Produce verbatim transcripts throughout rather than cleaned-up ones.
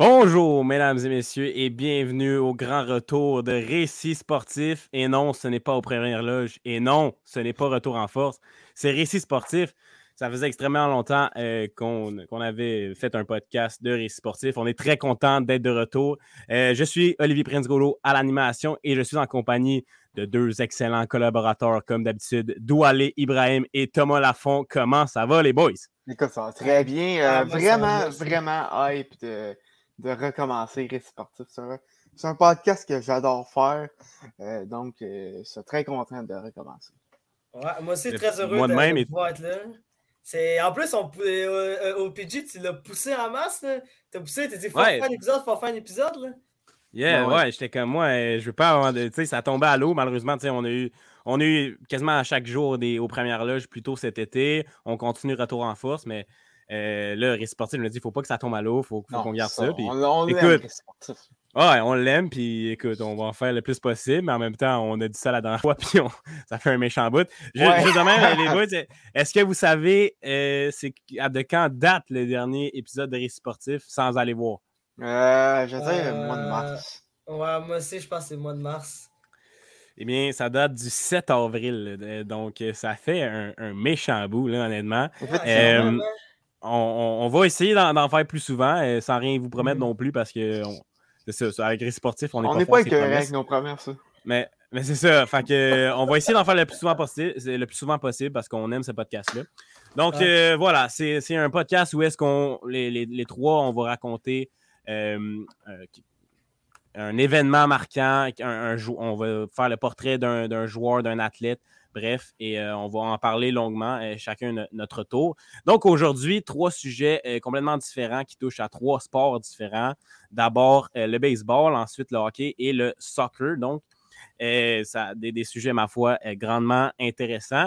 Bonjour, mesdames et messieurs, et bienvenue au grand retour de Récits Sportifs. Et non, ce n'est pas aux premières loges. Et non, ce n'est pas retour en force. C'est Récits Sportifs. Ça faisait extrêmement longtemps euh, qu'on, qu'on avait fait un podcast de Récits Sportifs. On est très content d'être de retour. Euh, je suis Olivier Prince Golo à l'animation et je suis en compagnie de deux excellents collaborateurs, comme d'habitude, Douali Ibrahim et Thomas Laffont. Comment ça va, les boys? Écoute, ça va très bien. Euh, vraiment, vraiment hype de... de recommencer Récits Sportifs. C'est un podcast que j'adore faire, euh, donc euh, je suis très content de recommencer. Ouais, moi aussi, très heureux moi de, de même pouvoir et... être là. C'est... En plus, on... euh, au P G, tu l'as poussé en masse. Tu as poussé, tu as dit « faut ouais. faire un épisode, faut faire un épisode ». Yeah, ouais, ouais, j'étais comme moi, je veux pas avoir de... Tu sais, ça tombait à l'eau, malheureusement, tu sais, on a eu... On a eu quasiment à chaque jour des... aux premières loges, plutôt cet été. On continue retour en force, mais... Euh, là, Récits Sportifs, il me dit, il faut pas que ça tombe à l'eau, il faut, faut non, qu'on garde ça. ça pis, on on écoute, l'aime, Récits Sportifs. Ouais, on l'aime, puis écoute, on va en faire le plus possible, mais en même temps, on a dit ça la dernière fois, puis on... ça fait un méchant bout. Je, ouais. je demande, les boys, est-ce que vous savez euh, c'est de quand date le dernier épisode de Récits Sportifs sans aller voir? Euh, je dirais euh... le mois de mars. Ouais, moi aussi, je pense que c'est le mois de mars. Eh bien, ça date du sept avril, donc ça fait un, un méchant bout, là, honnêtement. En fait, euh, On, on, on va essayer d'en, d'en faire plus souvent, euh, sans rien vous promettre non plus, parce que on, c'est ça, ça, avec Récits Sportifs, on n'est on pas, pas écœuré avec nos promesses. Ça. Mais, mais c'est ça, fait que, on va essayer d'en faire le plus souvent possible, le plus souvent possible parce qu'on aime ce podcast-là. Donc ah. euh, voilà, c'est, c'est un podcast où est-ce qu'on les, les, les trois, on va raconter euh, euh, un événement marquant, un, un, on va faire le portrait d'un, d'un joueur, d'un athlète. Bref, et euh, on va en parler longuement, euh, chacun no- notre tour. Donc aujourd'hui, trois sujets euh, complètement différents qui touchent à trois sports différents. D'abord, euh, le baseball, ensuite le hockey et le soccer. Donc, euh, ça, des, des sujets, ma foi, euh, grandement intéressants.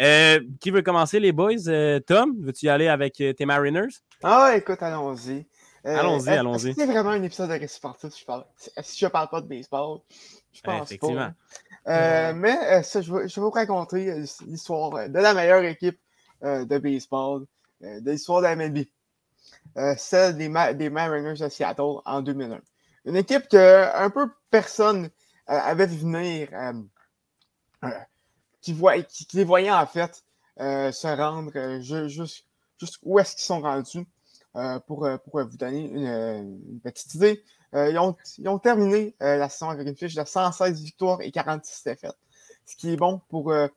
Euh, qui veut commencer, les boys? Euh, Tom, veux-tu y aller avec euh, tes Mariners? Ah, écoute, allons-y. Euh, allons-y, euh, allons-y. C'est vraiment un épisode de Récits Sportifs, si je parle, si je parle pas de baseball, je pense euh, effectivement. pas. Effectivement. Euh, mais euh, ça, je, vais, je vais vous raconter euh, l'histoire de la meilleure équipe euh, de baseball euh, de l'histoire de la M L B. Euh, celle des, Ma- des Mariners de Seattle en deux mille un. Une équipe que un peu personne euh, avait vu venir, euh, euh, qui, voy- qui, qui les voyait en fait euh, se rendre euh, jusqu'où est-ce qu'ils sont rendus. Euh, pour, pour vous donner une, une petite idée, euh, ils, ont, ils ont terminé euh, la saison avec une fiche de cent seize victoires et quarante-six défaites, ce qui est bon pour euh,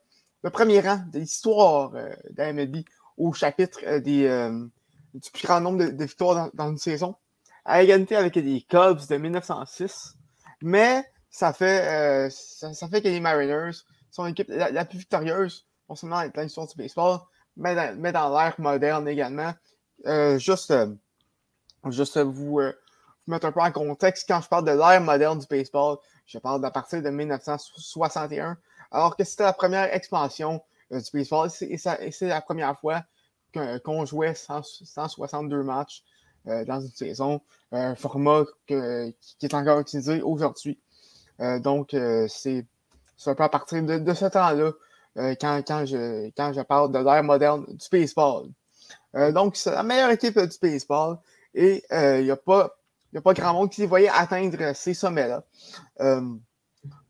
le premier rang de l'histoire euh, de la M L B au chapitre euh, des, euh, du plus grand nombre de, de victoires dans, dans une saison, à égalité avec les Cubs de dix-neuf cent six, mais ça fait, euh, ça, ça fait que les Mariners sont l'équipe la, la plus victorieuse, non seulement dans l'histoire du baseball, mais dans, mais dans l'ère moderne également. Euh, juste, euh, juste vous, euh, vous mettre un peu en contexte, quand je parle de l'ère moderne du baseball, je parle à partir de dix-neuf cent soixante et un, alors que c'était la première expansion euh, du baseball, et c'est, et ça, et c'est la première fois qu'on jouait cent soixante-deux matchs euh, dans une saison, un format que, qui est encore utilisé aujourd'hui. Euh, donc, euh, c'est, c'est un peu à partir de, de ce temps-là, euh, quand, quand, je, quand je parle de l'ère moderne du baseball. Euh, donc, c'est la meilleure équipe euh, du baseball et il euh, n'y a, a pas grand monde qui les voyait atteindre euh, ces sommets-là. Euh,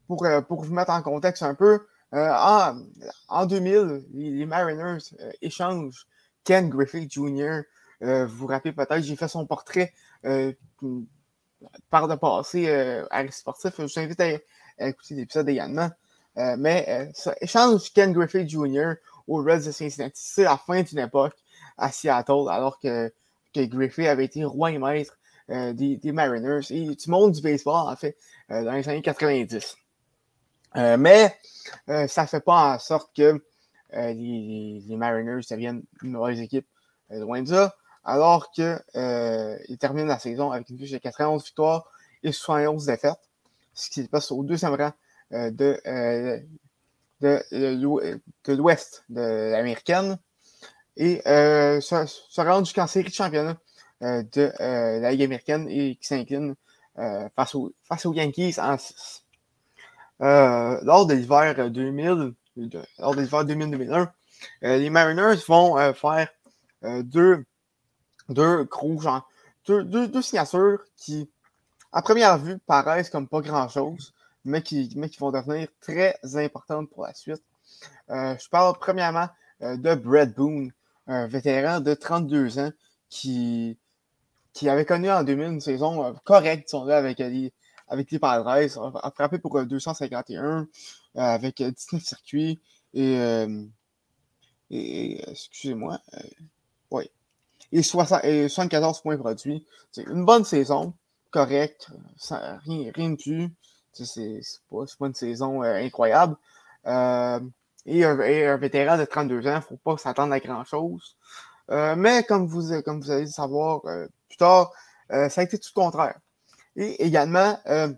pour, euh, pour vous mettre en contexte un peu, euh, en, en deux mille, les, les Mariners euh, échangent Ken Griffey junior Euh, vous vous rappelez peut-être, j'ai fait son portrait euh, par le passé euh, à Récits Sportifs. Je vous invite à, à écouter l'épisode également. Euh, mais euh, ça, échange Ken Griffey junior aux Reds de Cincinnati, c'est la fin d'une époque à Seattle, alors que, que Griffey avait été roi et maître euh, des, des Mariners et du monde du baseball, en fait, euh, dans les années quatre-vingt-dix. Euh, mais euh, ça ne fait pas en sorte que euh, les, les Mariners deviennent une mauvaise équipe, euh, loin de ça, alors qu'ils euh, terminent la saison avec une fiche de quatre-vingt-onze victoires et soixante et onze défaites, ce qui passe au deuxième rang euh, de, euh, de, de, de l'Ouest de l'Américaine. Et euh, se, se rendent jusqu'en série de championnat euh, de euh, la Ligue américaine et qui s'incline euh, face, au, face aux Yankees en six. Euh, lors de l'hiver deux mille, de, lors de l'hiver deux mille deux mille un, euh, les Mariners vont euh, faire euh, deux, deux, gros, genre, deux, deux, deux signatures qui, à première vue, paraissent comme pas grand-chose, mais qui, mais qui vont devenir très importantes pour la suite. Euh, je parle premièrement euh, de Bret Boone, un vétéran de trente-deux ans qui, qui avait connu en deux mille une saison euh, correcte, si on veut, avec les, avec les Padres, a frappé pour euh, deux cent cinquante et un, euh, avec euh, dix-neuf circuits et, euh, et excusez-moi, euh, oui, et, soixante, et soixante-quatorze points produits. C'est une bonne saison, correcte, sans, rien, rien de plus. C'est, c'est, pas, c'est pas une saison euh, incroyable. Euh, et, un, et un vétéran de trente-deux ans, faut pas s'attendre à grand-chose. Euh, mais comme vous, comme vous allez le savoir euh, plus tard, euh, ça a été tout le contraire. Et également, euh,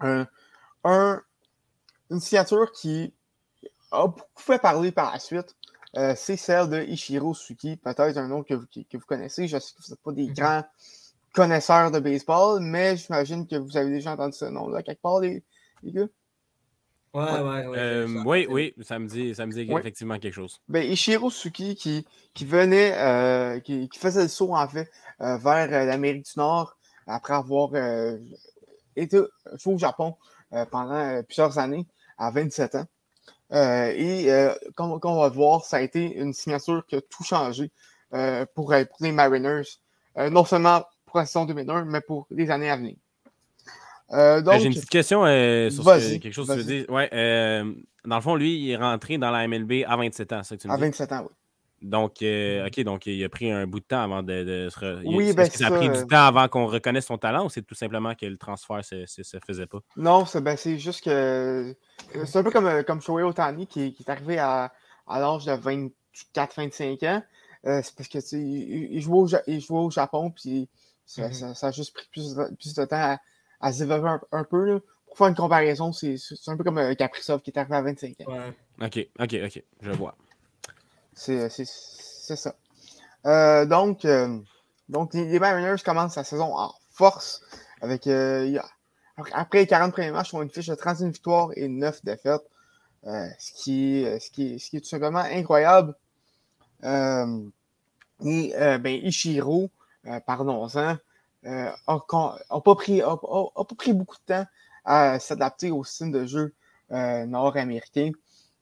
un, un, une signature qui a beaucoup fait parler par la suite, euh, c'est celle de Ichiro Suzuki, peut-être un nom que vous, que vous connaissez. Je sais que vous n'êtes pas des grands connaisseurs de baseball, mais j'imagine que vous avez déjà entendu ce nom-là quelque part, les, les gars. Ouais, ouais, ouais, ouais, euh, oui, oui, ça me dit, ça me dit ouais. effectivement quelque chose. Ben, Ichiro Suzuki qui, qui venait, euh, qui, qui faisait le saut en fait euh, vers euh, l'Amérique du Nord après avoir euh, été au Japon euh, pendant euh, plusieurs années, à vingt-sept ans. Euh, et euh, comme, comme on va voir, ça a été une signature qui a tout changé euh, pour, euh, pour les Mariners, euh, non seulement pour la saison deux mille un, mais pour les années à venir. Euh, donc, euh, j'ai une petite question euh, sur ce que, quelque chose que tu veux dire. Ouais, euh, dans le fond, lui, il est rentré dans la M L B à vingt-sept ans, c'est ça que tu me dis? À vingt-sept ans, oui. Donc, euh, OK, donc il a pris un bout de temps avant de, de se... Re... Oui, a... ben, Est-ce que ça a pris euh... du temps avant qu'on reconnaisse son talent ou c'est tout simplement que le transfert ne se, se, se faisait pas? Non, c'est, ben, c'est juste que... C'est un peu comme, comme Shohei Ohtani qui, qui est arrivé à, à l'âge de vingt-quatre à vingt-cinq ans. Euh, c'est parce que tu, il, il, jouait au, il jouait au Japon puis ça, mm-hmm. ça, ça a juste pris plus, plus de temps à... à se développer un, un peu. Là. Pour faire une comparaison, c'est, c'est un peu comme euh, Kaprizov qui est arrivé à vingt-cinq ans. Ouais. OK, OK, OK. Je vois. C'est, c'est, c'est ça. Euh, donc, euh, donc les, les Mariners commencent la saison en force. Avec euh, après les quarante premiers matchs, ils ont une fiche de trente et une victoires et neuf défaites. Euh, ce, qui, ce, qui, ce qui est tout simplement incroyable. Euh, et euh, ben, Ichiro, euh, pardonnons-en, Euh, n'a pas pris, a, a, a pas pris beaucoup de temps à s'adapter au système de jeu euh, nord-américain.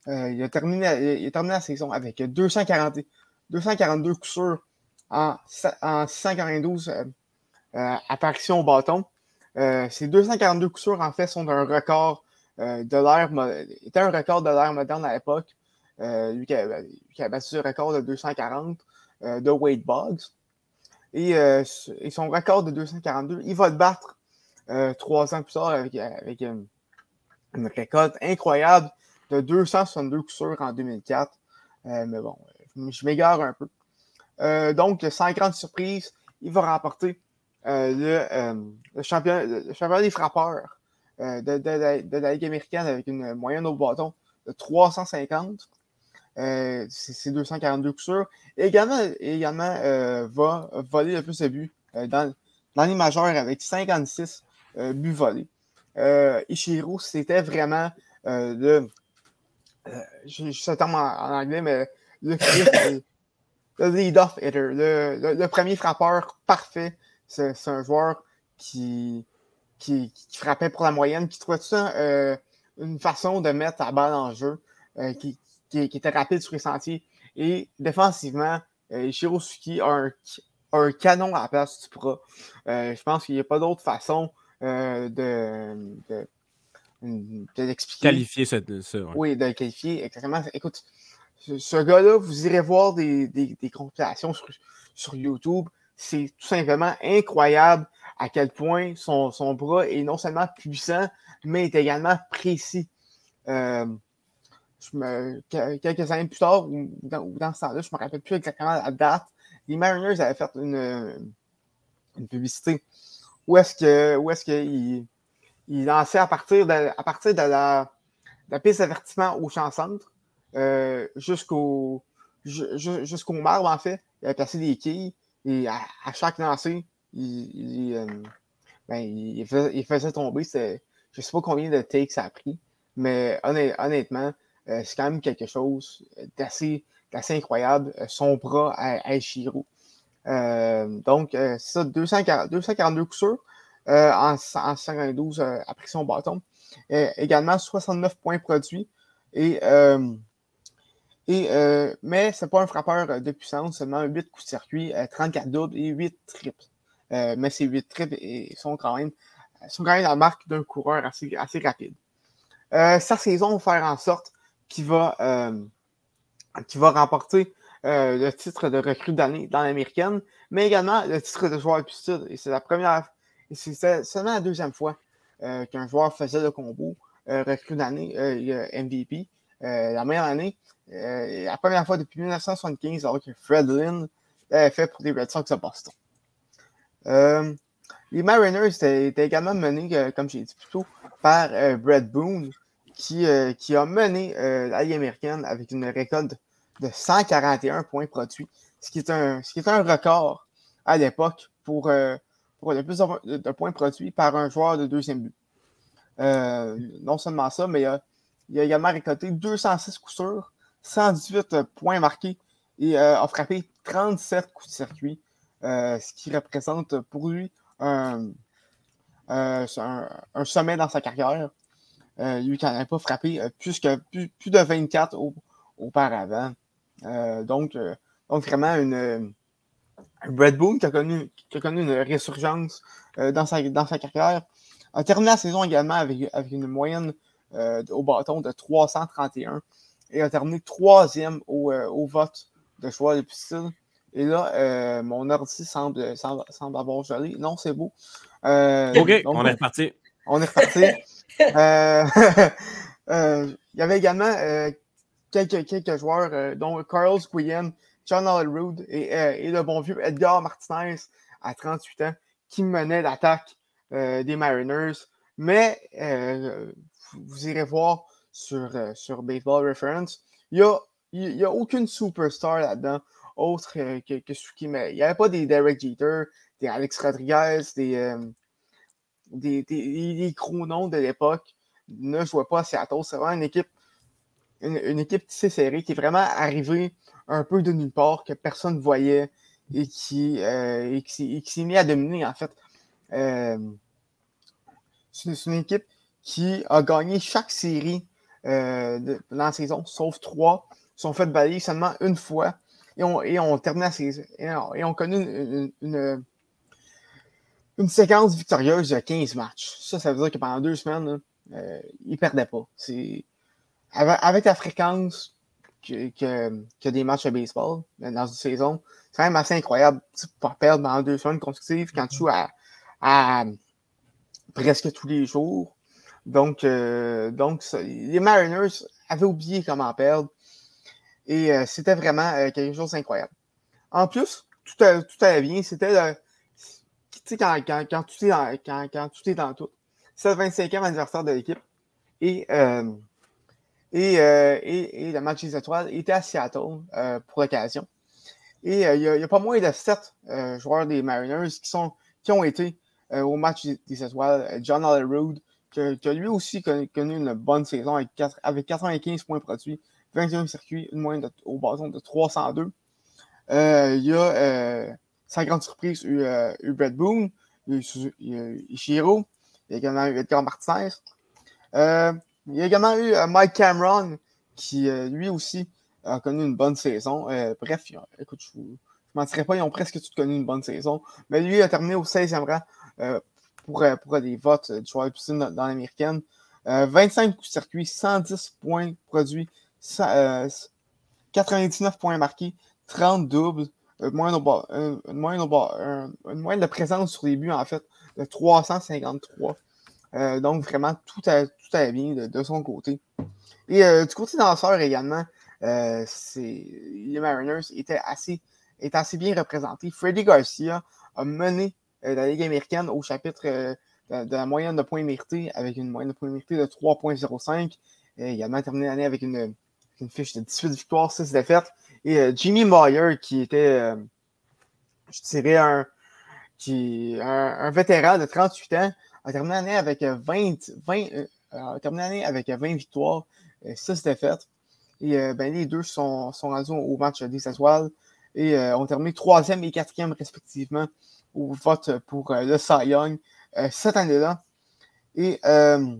Euh, il, a terminé, il a terminé la saison avec deux cent quarante, deux cent quarante-deux coups sûrs en, en six cent quatre-vingt-douze euh, euh, apparitions au bâton. Euh, ces deux cent quarante-deux coups sûrs, en fait, sont un record euh, de l'ère était un record de l'ère moderne à l'époque. Euh, lui qui a, qui a battu le record de deux cent quarante euh, de Wade Boggs. Et, euh, et son record de deux cent quarante-deux, il va le battre euh, trois ans plus tard avec, avec une, une récolte incroyable de deux cent soixante-deux coups sûrs en deux mille quatre. Euh, mais bon, je m'égare un peu. Euh, donc, sans grande surprise, il va remporter euh, le, euh, le, champion, le championnat des frappeurs euh, de, de, de, de la Ligue américaine avec une moyenne au bâton de trois cent cinquante. Euh, c'est, c'est deux cent quarante-deux coups sûrs. Et également, également euh, va voler le plus de buts euh, dans, dans les majeures avec cinquante-six euh, buts volés. Euh, Ichiro, c'était vraiment euh, le... Euh, je sais le terme en, en anglais, mais le, le lead-off hitter, le, le, le premier frappeur parfait. C'est, c'est un joueur qui, qui, qui frappait pour la moyenne, qui trouvait tout ça euh, une façon de mettre la balle en jeu, euh, qui Qui, qui était rapide sur les sentiers. Et défensivement, euh, Ichiro Suzuki a un, un canon à la place du bras. Euh, je pense qu'il n'y a pas d'autre façon euh, de, de, de l'expliquer. Qualifier ce... ce ouais. Oui, de le qualifier, exactement. Écoute, ce, ce gars-là, vous irez voir des, des, des compilations sur, sur YouTube. C'est tout simplement incroyable à quel point son, son bras est non seulement puissant, mais est également précis. Euh, Je me, quelques années plus tard, ou dans, ou dans ce temps-là, je ne me rappelle plus exactement la date, les Mariners avaient fait une, une publicité où est-ce que, où est-ce qu'ils ils lançaient à partir de, à partir de, la, de la piste d'avertissement au champ-centre euh, jusqu'au, jusqu'au marbre, en fait. Ils avaient placé des quilles et à, à chaque lancer, ils, ils, euh, ben, ils, faisaient, ils faisaient tomber. C'était, je ne sais pas combien de takes ça a pris, mais honnêtement, Euh, c'est quand même quelque chose d'assez, d'assez incroyable, euh, son bras à, à Ichiro. Euh, donc, euh, c'est ça, deux cent quarante, deux cent quarante-deux coups sûrs euh, en, en cent quatre-vingt-douze euh, après son bâton. Euh, également, soixante-neuf points produits. Et, euh, et, euh, mais ce n'est pas un frappeur de puissance, seulement huit coups de circuit, euh, trente-quatre doubles et huit triples. Euh, mais ces huit triples et, sont, quand même, sont quand même la marque d'un coureur assez, assez rapide. Euh, sa saison va faire en sorte qu'il va, euh, qu'il va remporter euh, le titre de recrue d'année dans l'américaine, mais également le titre de joueur altitude. Et c'est la première, et c'est seulement la deuxième fois euh, qu'un joueur faisait le combo euh, recrue d'année euh, M V P euh, la même année. Euh, la première fois depuis dix-neuf cent soixante-quinze, alors que Fred Lynn l'avait fait pour les Red Sox à Boston. Euh, les Mariners étaient, étaient également menés, euh, comme j'ai dit plus tôt, par euh, Bret Boone, qui, euh, qui a mené euh, la Ligue américaine avec une récolte de cent quarante et un points produits, ce qui est un, ce qui est un record à l'époque pour, euh, pour le plus de, de points produits par un joueur de deuxième but. Euh, non seulement ça, mais il a, il a également récolté deux cent six coups sûrs, cent dix-huit points marqués et euh, a frappé trente-sept coups de circuit, euh, ce qui représente pour lui un, un, un sommet dans sa carrière. Euh, lui qui n'en avait pas frappé euh, plus, que, plus, plus de vingt-quatre au, auparavant. Euh, donc, euh, donc, vraiment, une, euh, Bret Boone qui a connu, qui a connu une résurgence euh, dans, sa, dans sa carrière a terminé la saison également avec, avec une moyenne euh, au bâton de trois cent trente et un et a terminé troisième au, euh, au vote de choix de piscine. Et là, euh, mon ordi semble, semble, semble avoir gelé. Non, c'est beau. Euh, OK, donc, on est reparti. On est reparti. euh, euh, il y avait également euh, quelques, quelques joueurs, euh, dont Carlos Guillen, John Olerud et, euh, et le bon vieux Edgar Martinez à trente-huit ans, qui menait l'attaque euh, des Mariners. Mais euh, vous irez voir sur, euh, sur Baseball Reference, il n'y a, y, y a aucune superstar là-dedans, autre euh, que, que Suzuki. Mais il n'y avait pas des Derek Jeter, des Alex Rodriguez, des... Euh, Des, des, des gros noms de l'époque ne jouaient pas à Seattle. C'est vraiment une équipe, une, une équipe tissée serrée qui est vraiment arrivée un peu de nulle part, que personne ne voyait et qui, euh, et qui, et qui s'est mis à dominer, en fait. Euh, c'est, c'est une équipe qui a gagné chaque série euh, de, dans la saison, sauf trois. Ils sont fait balayer seulement une fois et on, et on termine la saison. Et on, et on connaît une... une, une Une séquence victorieuse de quinze matchs. Ça, ça veut dire que pendant deux semaines, là, euh, ils ne perdaient pas. C'est... Avec la fréquence que, que, que des matchs de baseball dans une saison, c'est quand même assez incroyable de pouvoir perdre pendant deux semaines consécutives quand tu joues à, à presque tous les jours. Donc, euh, donc ça, les Mariners avaient oublié comment perdre et euh, c'était vraiment euh, quelque chose d'incroyable. En plus, tout allait bien. C'était le Tu sais, quand, quand, quand, tout est dans, quand, quand tout est dans tout, c'est le vingt-cinquième anniversaire de l'équipe. Et, euh, et, euh, et, et le match des étoiles était à Seattle euh, pour l'occasion. Et il euh, n'y a, a pas moins de sept euh, joueurs des Mariners qui, sont, qui ont été euh, au match des, des étoiles. John Olerud, qui, qui a lui aussi connu, connu une bonne saison avec, quatre, avec quatre-vingt-quinze points produits, vingt et un circuits, une moyenne de, au bâton de trois cent deux. Il euh, y a... Euh, Sans grande surprise, il y a eu Bret Boone, il y a eu Ichiro, il y a également eu Edgar Martinez. Euh, il y a également eu Mike Cameron, qui lui aussi a connu une bonne saison. Euh, bref, écoute, je ne mentirais pas, ils ont presque tous connu une bonne saison. Mais lui a terminé au seizième rang euh, pour, pour les votes du joueur de piscine dans, dans l'américaine. Euh, vingt-cinq coups de circuit, cent dix points produits, cent, euh, quatre-vingt-dix-neuf points marqués, trente doubles. Une moyenne, bas, une, moyenne bas, une moyenne de présence sur les buts, en fait, de trois cent cinquante-trois. Euh, donc, vraiment, tout allait tout bien de, de son côté. Et euh, du côté danseur également, euh, c'est, les Mariners étaient assez, étaient assez bien représentés. Freddy Garcia a mené euh, la Ligue américaine au chapitre euh, de, de la moyenne de points mérités, avec une moyenne de points mérités de trois virgule zéro cinq. Il a également terminé l'année avec une, une fiche de dix-huit victoires, six défaites. Et euh, Jimmy Moyer, qui était, euh, je dirais, un, qui, un, un vétéran de trente-huit ans, a terminé l'année avec vingt, vingt, euh, a terminé l'année avec vingt victoires, six défaites. Et euh, ben, les deux sont, sont rendus au match des étoiles. et euh, ont terminé troisième et quatrième respectivement au vote pour euh, le Cy Young euh, cette année-là. Et, euh,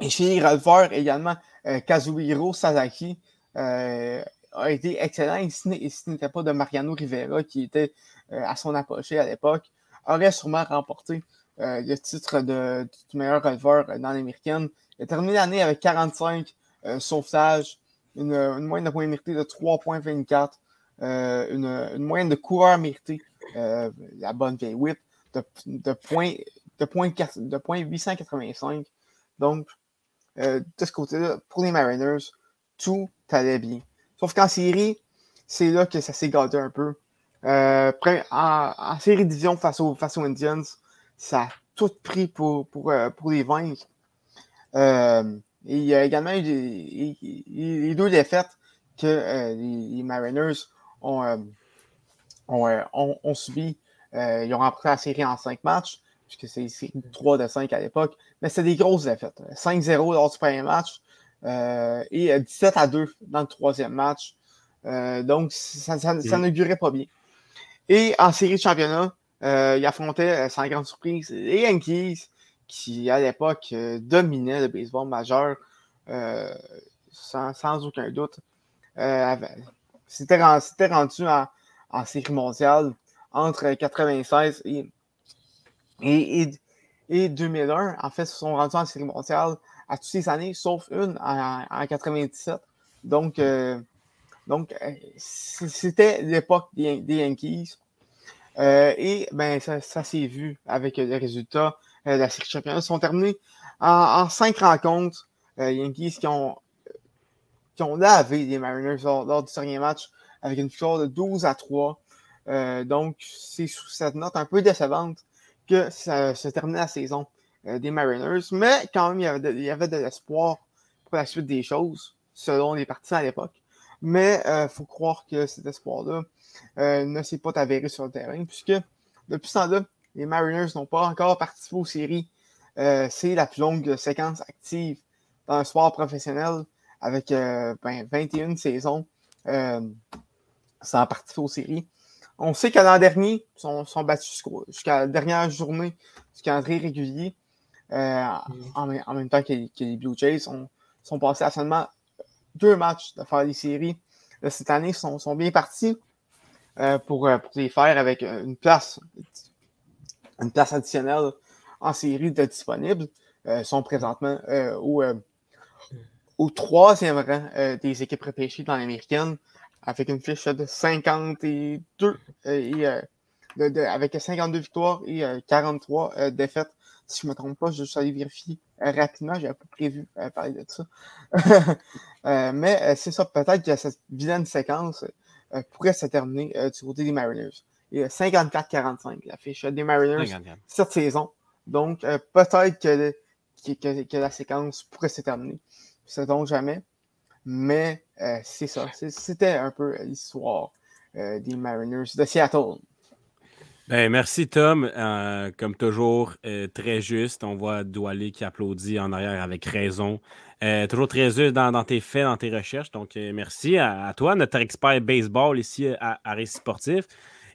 et chez les releveurs également, euh, Kazuhiro Sasaki euh, a été excellent, et si ce n'était pas de Mariano Rivera qui était euh, à son apogée à l'époque, aurait sûrement remporté euh, le titre de, du meilleur releveur dans l'américaine. Il a terminé l'année avec quarante-cinq euh, sauvetages, une, une moyenne de points mérités de trois virgule vingt-quatre, euh, une, une moyenne de coureurs mérités, euh, la bonne vieille whip, de, de points de point, de point huit cent quatre-vingt-cinq. Donc, euh, de ce côté-là, pour les Mariners, tout allait bien. Sauf qu'en série, c'est là que ça s'est gâté un peu. Euh, en, en série division face, au, face aux Indians, ça a tout pris pour, pour, pour les vaincre. Euh, et il y a également eu les, les, les deux défaites que euh, les, les Mariners ont, euh, ont, euh, ont, ont subies. Euh, ils ont remporté la série en cinq matchs, puisque c'est trois de cinq à l'époque, mais c'est des grosses défaites. cinq à zéro lors du premier match euh, et dix-sept à deux dans le troisième match. Euh, donc, ça, ça, mmh. ça n'augurait pas bien. Et en série de championnat, euh, ils affrontaient, sans grande surprise, les Yankees, qui à l'époque euh, dominaient le baseball majeur, euh, sans, sans aucun doute. Euh, c'était, rendu, c'était rendu en, en série mondiale entre mille neuf cent quatre-vingt-seize et Et, et, et deux mille un, en fait, se sont rendus en série mondiale à toutes ces années, sauf une en mille neuf cent quatre-vingt-dix-sept. Donc, euh, donc c'était l'époque des, des Yankees. Euh, et ben, ça, ça s'est vu avec les résultats de la série championnat. Ils sont terminés en, en cinq rencontres. Euh, Yankees qui ont, qui ont lavé les Mariners lors, lors du dernier match avec une victoire de douze à trois. Euh, donc, c'est sous cette note un peu décevante que ça se terminait la saison euh, des Mariners, mais quand même, il y, avait de, il y avait de l'espoir pour la suite des choses, selon les partisans à l'époque. Mais il euh, faut croire que cet espoir-là euh, ne s'est pas avéré sur le terrain, puisque depuis ce temps-là, les Mariners n'ont pas encore participé aux séries. Euh, c'est la plus longue séquence active dans un sport professionnel, avec euh, ben, vingt et une saisons euh, sans participer aux séries. On sait qu'à l'an dernier, ils sont, sont battus jusqu'à la dernière journée du calendrier régulier. Euh, en, en même temps que, que les Blue Jays sont, sont passés à seulement deux matchs de faire les séries. Là, cette année, ils sont, sont bien partis euh, pour, pour les faire avec une place, une place additionnelle en série de disponible. Euh, ils sont présentement euh, au, euh, au troisième rang euh, des équipes repêchées dans l'américaine, avec une fiche de cinquante-deux et euh, de, de, avec cinquante-deux victoires et euh, quarante-trois euh, défaites. Si je ne me trompe pas, je vais juste aller vérifier euh, rapidement. Je n'avais pas prévu euh, parler de ça. euh, mais euh, c'est ça, peut-être que cette vilaine séquence euh, pourrait se terminer euh, du côté des Mariners. Et euh, cinquante-quatre à quarante-cinq, la fiche des Mariners cinquante-quatre cette saison. Donc, euh, peut-être que, que, que, que la séquence pourrait se terminer. C'est donc jamais. Mais euh, c'est ça, c'est, c'était un peu l'histoire euh, des Mariners de Seattle. Ben, merci Tom, euh, comme toujours, euh, très juste. On voit Douali qui applaudit en arrière avec raison. Euh, toujours très juste dans, dans tes faits, dans tes recherches. Donc euh, merci à, à toi, notre expert baseball ici à, à Récits Sportifs.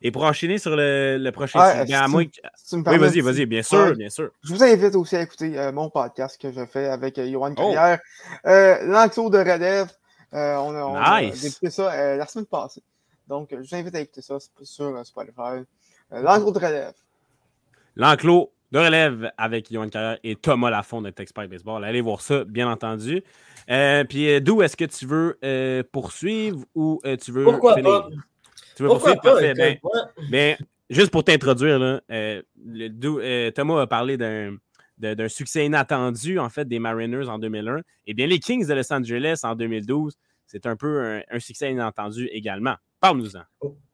Et pour enchaîner sur le, le prochain ah, si à tu, moi... si oui, vas-y, vas-y, bien sûr, euh, bien sûr. Je vous invite aussi à écouter euh, mon podcast que je fais avec euh, Yoann Carrière. Oh. Euh, L'enclos de relève, euh, on, a, nice. on a débuté ça euh, la semaine passée. Donc, je vous invite à écouter ça sur euh, Spotify. Euh, L'enclos de relève. L'enclos de relève avec Yoann Carrière et Thomas Laffont, notre expert baseball. Allez voir ça, bien entendu. Euh, puis, d'où est-ce que tu veux euh, poursuivre ou euh, tu veux... Pourquoi finir? Pas? Tu veux pourquoi poursuivre? Pas, ben, ben, juste pour t'introduire, là, euh, le, euh, Thomas a parlé d'un, de, d'un succès inattendu en fait, des Mariners en deux mille un. Eh bien, les Kings de Los Angeles en deux mille douze, c'est un peu un, un succès inattendu également. Parle-nous-en.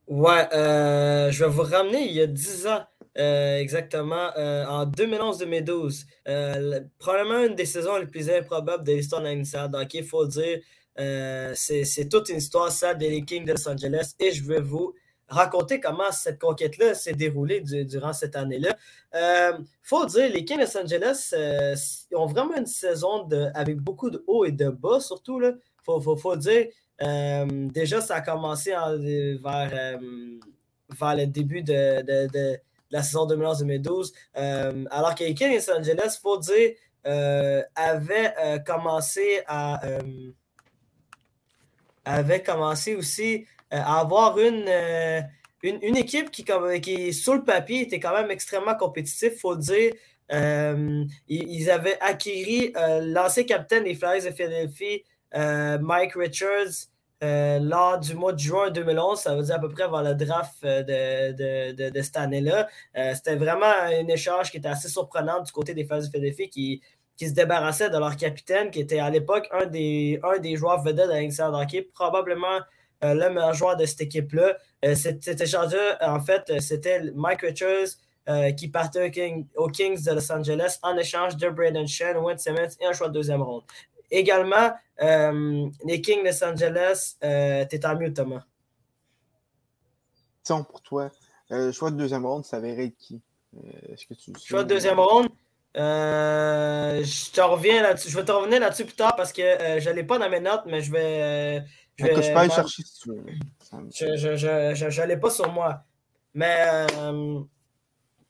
Ouais, euh, je vais vous ramener il y a dix ans, euh, exactement, euh, en deux mille onze deux mille douze. Euh, probablement une des saisons les plus improbables de l'histoire de la N H L. Donc, il faut le dire... Euh, c'est, c'est toute une histoire, ça, des Kings de Los Angeles, et je vais vous raconter comment cette conquête-là s'est déroulée du, durant cette année-là. Il euh, faut dire, les Kings de Los Angeles euh, ont vraiment une saison de, avec beaucoup de hauts et de bas, surtout, il faut, faut, faut dire, Euh, déjà, ça a commencé en, vers, euh, vers le début de, de, de, de la saison deux mille onze deux mille douze. Euh, alors que les Kings de Los Angeles, il faut dire, euh, avaient euh, commencé à... Euh, avaient commencé aussi euh, à avoir une... Euh, Une, une équipe qui, qui, sur le papier, était quand même extrêmement compétitive, il faut le dire. Euh, ils, ils avaient acquis euh, l'ancien capitaine des Flyers de Philadelphie, euh, Mike Richards, euh, lors du mois de juin deux mille onze, ça veut dire à peu près avant le draft de, de, de, de cette année-là. Euh, c'était vraiment un échange qui était assez surprenant du côté des Flyers de Philadelphie qui, qui se débarrassaient de leur capitaine, qui était à l'époque un des, un des joueurs vedettes de l'excellent hockey, probablement... Euh, le meilleur joueur de cette équipe-là. Euh, cet, cet échange-là, en fait, euh, c'était Mike Richards euh, qui partait au King, aux Kings de Los Angeles en échange de Brayden Schenn, Wayne Simmons et un choix de deuxième ronde. Également, euh, les Kings de Los Angeles, euh, t'es en mieux, Thomas. Tiens, pour toi, euh, le choix de deuxième ronde, ça verrait être qui? Euh, est-ce que tu... Choix de deuxième ronde? Euh, je te reviens là-dessus. Je vais te revenir là-dessus plus tard parce que euh, je n'allais pas dans mes notes, mais je vais... Euh, Je n'allais pas, chercher, si tu veux. Je, je, je, je, je pas sur moi. Mais euh,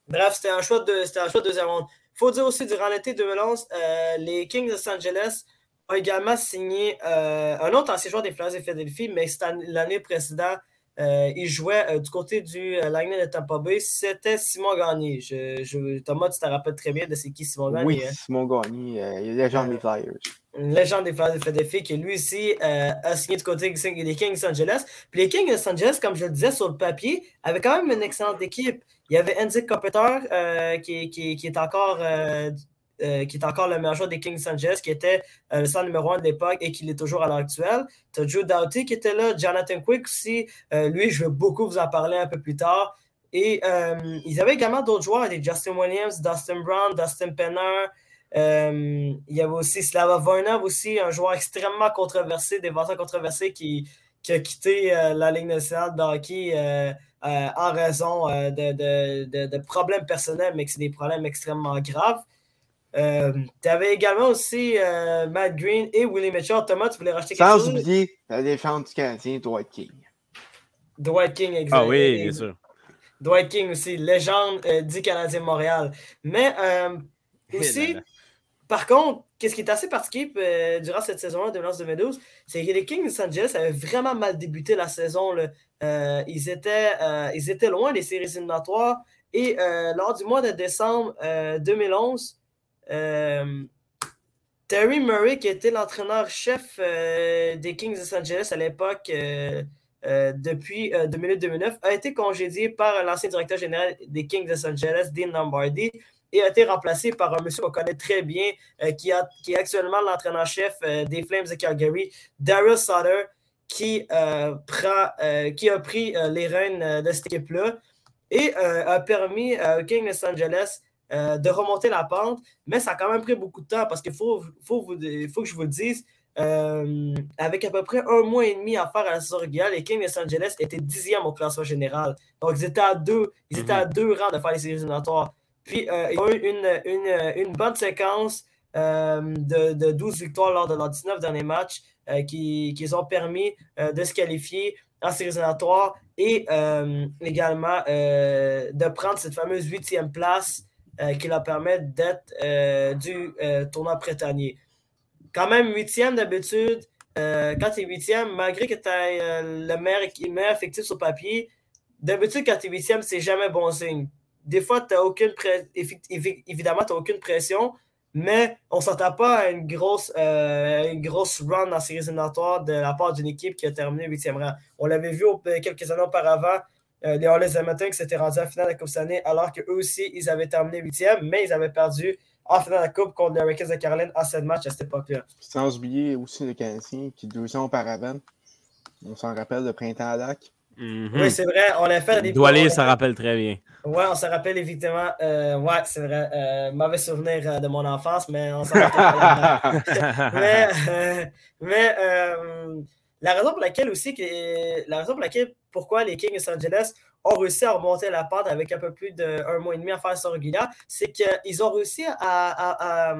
bref, c'était un choix de, c'était un choix de deuxième ronde. Il faut dire aussi, durant l'été deux mille onze, euh, les Kings de Los Angeles ont également signé euh, un autre ancien joueur des Flyers de Philadelphie, mais l'année précédente, euh, il jouait euh, du côté du euh, Lightning de Tampa Bay. C'était Simon Gagné. Je, je, Thomas, tu te rappelles très bien de c'est qui Simon Gagné. Oui, hein? Simon Gagné, euh, il est légende des Flyers. Une légende des Flyers de Philadelphie qui, lui aussi, euh, a signé du côté des Kings de Los Angeles. Puis les Kings de Los Angeles, comme je le disais sur le papier, avaient quand même une excellente équipe. Il y avait Anze Kopitar, euh, qui, qui, qui, est encore, euh, euh, qui est encore le meilleur joueur des Kings de Los Angeles, qui était euh, le centre numéro un de l'époque et qui l'est toujours à l'heure actuelle. Tu as Drew Doughty qui était là, Jonathan Quick aussi. Euh, lui, je vais beaucoup vous en parler un peu plus tard. Et euh, ils avaient également d'autres joueurs, des Justin Williams, Dustin Brown, Dustin Penner. Euh, il y avait aussi Slava Voinov, aussi un joueur extrêmement controversé, défenseur controversé qui, qui a quitté euh, la Ligue nationale de hockey euh, euh, en raison euh, de, de, de, de problèmes personnels, mais que c'est des problèmes extrêmement graves. Euh, tu avais également aussi euh, Matt Green et Willie Mitchell. Thomas, tu voulais racheter quelque Sans chose? Sans oublier la défense du Canadien, Dwight King. Dwight King, exactement. Ah oui, bien sûr. Dwight King aussi, légende euh, du Canadien Montréal. Mais euh, aussi... Par contre, qu'est-ce qui est assez particulier euh, durant cette saison-là, deux mille onze deux mille douze, c'est que les Kings de Los Angeles avaient vraiment mal débuté la saison. Là. Euh, ils, étaient, euh, ils étaient loin des séries éliminatoires. Et euh, lors du mois de décembre euh, deux mille onze, euh, Terry Murray, qui était l'entraîneur-chef euh, des Kings de Los Angeles à l'époque, euh, euh, depuis euh, deux mille huit deux mille neuf, a été congédié par l'ancien directeur général des Kings de Los Angeles, Dean Lombardi, et a été remplacé par un monsieur qu'on connaît très bien, euh, qui, a, qui est actuellement l'entraîneur-chef euh, des Flames de Calgary, Daryl Sutter, qui, euh, prend, euh, qui a pris euh, les rênes euh, de cette équipe-là et euh, a permis euh, aux Kings de Los Angeles euh, de remonter la pente, mais ça a quand même pris beaucoup de temps parce qu'il faut, faut, vous, faut que je vous le dise, euh, avec à peu près un mois et demi à faire à la saison régulière, les Kings de Los Angeles étaient dixième au classement général. Donc, ils étaient à deux, ils étaient à deux rangs de faire les séries éliminatoires. Puis, euh, ils ont eu une, une, une bonne séquence euh, de, de douze victoires lors de leurs dix-neuf derniers matchs euh, qui, qui ont permis euh, de se qualifier en séries éliminatoires et euh, également euh, de prendre cette fameuse huitième place euh, qui leur permet d'être euh, du euh, tournoi printanier. Quand même, huitième d'habitude, euh, quand tu es huitième, malgré que tu aies euh, le meilleur, meilleur effectif sur papier, d'habitude, quand tu es huitième, c'est jamais bon signe. Des fois, tu n'as aucune pression, évidemment, tu n'as aucune pression, mais on ne s'attend pas à une grosse, euh, une grosse run en séries éliminatoires de la part d'une équipe qui a terminé huitième rang. On l'avait vu quelques années auparavant, euh, les Oilers de Edmonton qui s'étaient rendus en finale de la Coupe cette année, alors qu'eux aussi, ils avaient terminé huitième, mais ils avaient perdu en finale de la Coupe contre les Hurricanes de Caroline en sept matchs à cette époque-là. Sans oublier aussi le Canadien qui, deux ans auparavant, on s'en rappelle, le printemps à Lac. Mm-hmm. Oui, c'est vrai, on l'a fait à des Douali, ça rappelle très bien. Ouais, on se rappelle évidemment. Euh, ouais, c'est vrai. Euh, mauvais souvenir euh, de mon enfance, mais on s'en rappelle. mais euh, mais euh, la raison pour laquelle aussi, la raison pour laquelle pourquoi les Kings de Los Angeles ont réussi à remonter la pente avec un peu plus d'un mois et demi à faire son régulière, c'est qu'ils ont réussi à, à, à,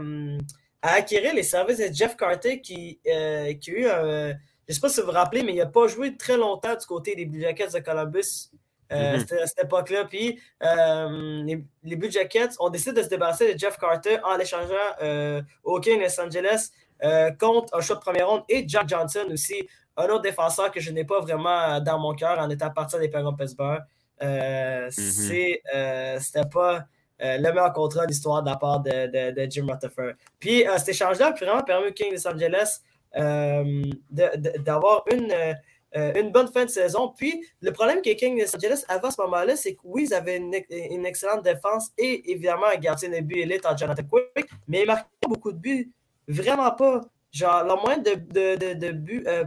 à acquérir les services de Jeff Carter qui, euh, qui a eu un. Euh, je ne sais pas si vous vous rappelez, mais il n'a pas joué très longtemps du côté des Blue Jackets de Columbus euh, mm-hmm. à cette époque-là. Puis euh, les, les Blue Jackets ont décidé de se débarrasser de Jeff Carter en l'échangeant euh, au Kings Los Angeles euh, contre un choix de première ronde et Jack Johnson aussi, un autre défenseur que je n'ai pas vraiment dans mon cœur en étant parti des Penguins de Pittsburgh. Euh, mm-hmm. c'est, euh, c'était pas euh, le meilleur contrat de l'histoire de la part de, de, de Jim Rutherford. Puis euh, cet échange-là a vraiment permis aux Kings Los Angeles euh, de, de, d'avoir une, euh, une bonne fin de saison. Puis le problème que les Kings Los Angeles avaient à ce moment-là, c'est que oui, ils avaient une, une excellente défense et évidemment un gardien de but élite en Jonathan Quick, mais ils marquaient beaucoup de buts. Vraiment pas. Genre, leur moyenne de, de, de, de buts euh,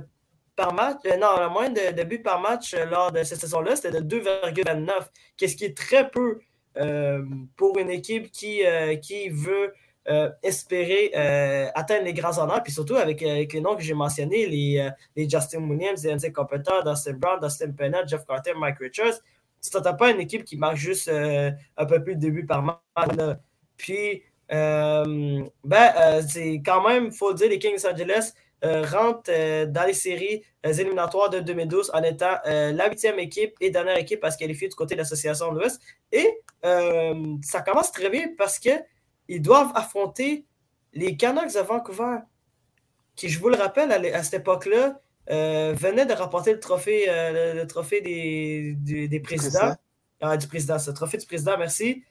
par match, euh, non, le moyen de, de buts par match euh, lors de cette saison-là, c'était de deux virgule vingt-neuf, qu'est-ce qui est très peu euh, pour une équipe qui, euh, qui veut euh, espérer euh, atteindre les grands honneurs, puis surtout avec, avec les noms que j'ai mentionnés, les, euh, les Justin Williams, Anze Kopitar, Dustin Brown, Dustin Penner, Jeff Carter, Mike Richards. Tu n'entends pas une équipe qui marque juste euh, un peu plus de buts par match. Là. Puis, euh, ben, euh, c'est quand même, il faut le dire, les Kings Los Angeles Euh, rentre euh, dans les séries euh, éliminatoires de deux mille douze en étant euh, la huitième équipe et dernière équipe à se qualifier du côté de l'Association de l'Ouest. Et euh, ça commence très bien parce qu'ils doivent affronter les Canucks de Vancouver, qui, je vous le rappelle, à, à cette époque-là, euh, venaient de remporter le trophée, euh, le, le trophée des, des, des présidents. Euh, du président, ce trophée du président, merci.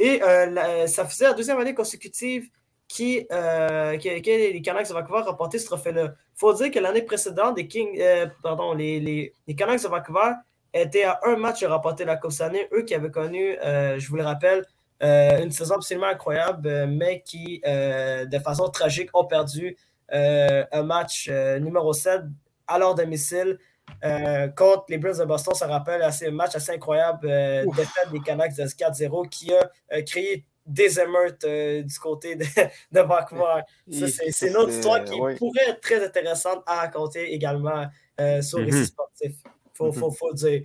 Et euh, la, ça faisait la deuxième année consécutive Qui, euh, qui, qui les Canucks de Vancouver remportaient ce trophée-là. Il faut dire que l'année précédente, les, King, euh, pardon, les, les, les Canucks de Vancouver étaient à un match de remporter la Coupe Stanley. Eux qui avaient connu, euh, je vous le rappelle, euh, une saison absolument incroyable, mais qui, euh, de façon tragique, ont perdu euh, un match euh, numéro sept à leur domicile euh, contre les Bruins de Boston. Ça rappelle assez, un match assez incroyable, euh, défaite des Canucks de quatre zéro qui a euh, créé des émeutes euh, du côté de, de Vancouver. Ça, c'est, c'est une autre histoire qui oui. pourrait être très intéressante à raconter également euh, sur mm-hmm. les six sportifs. Faut, mm-hmm. faut, faut dire.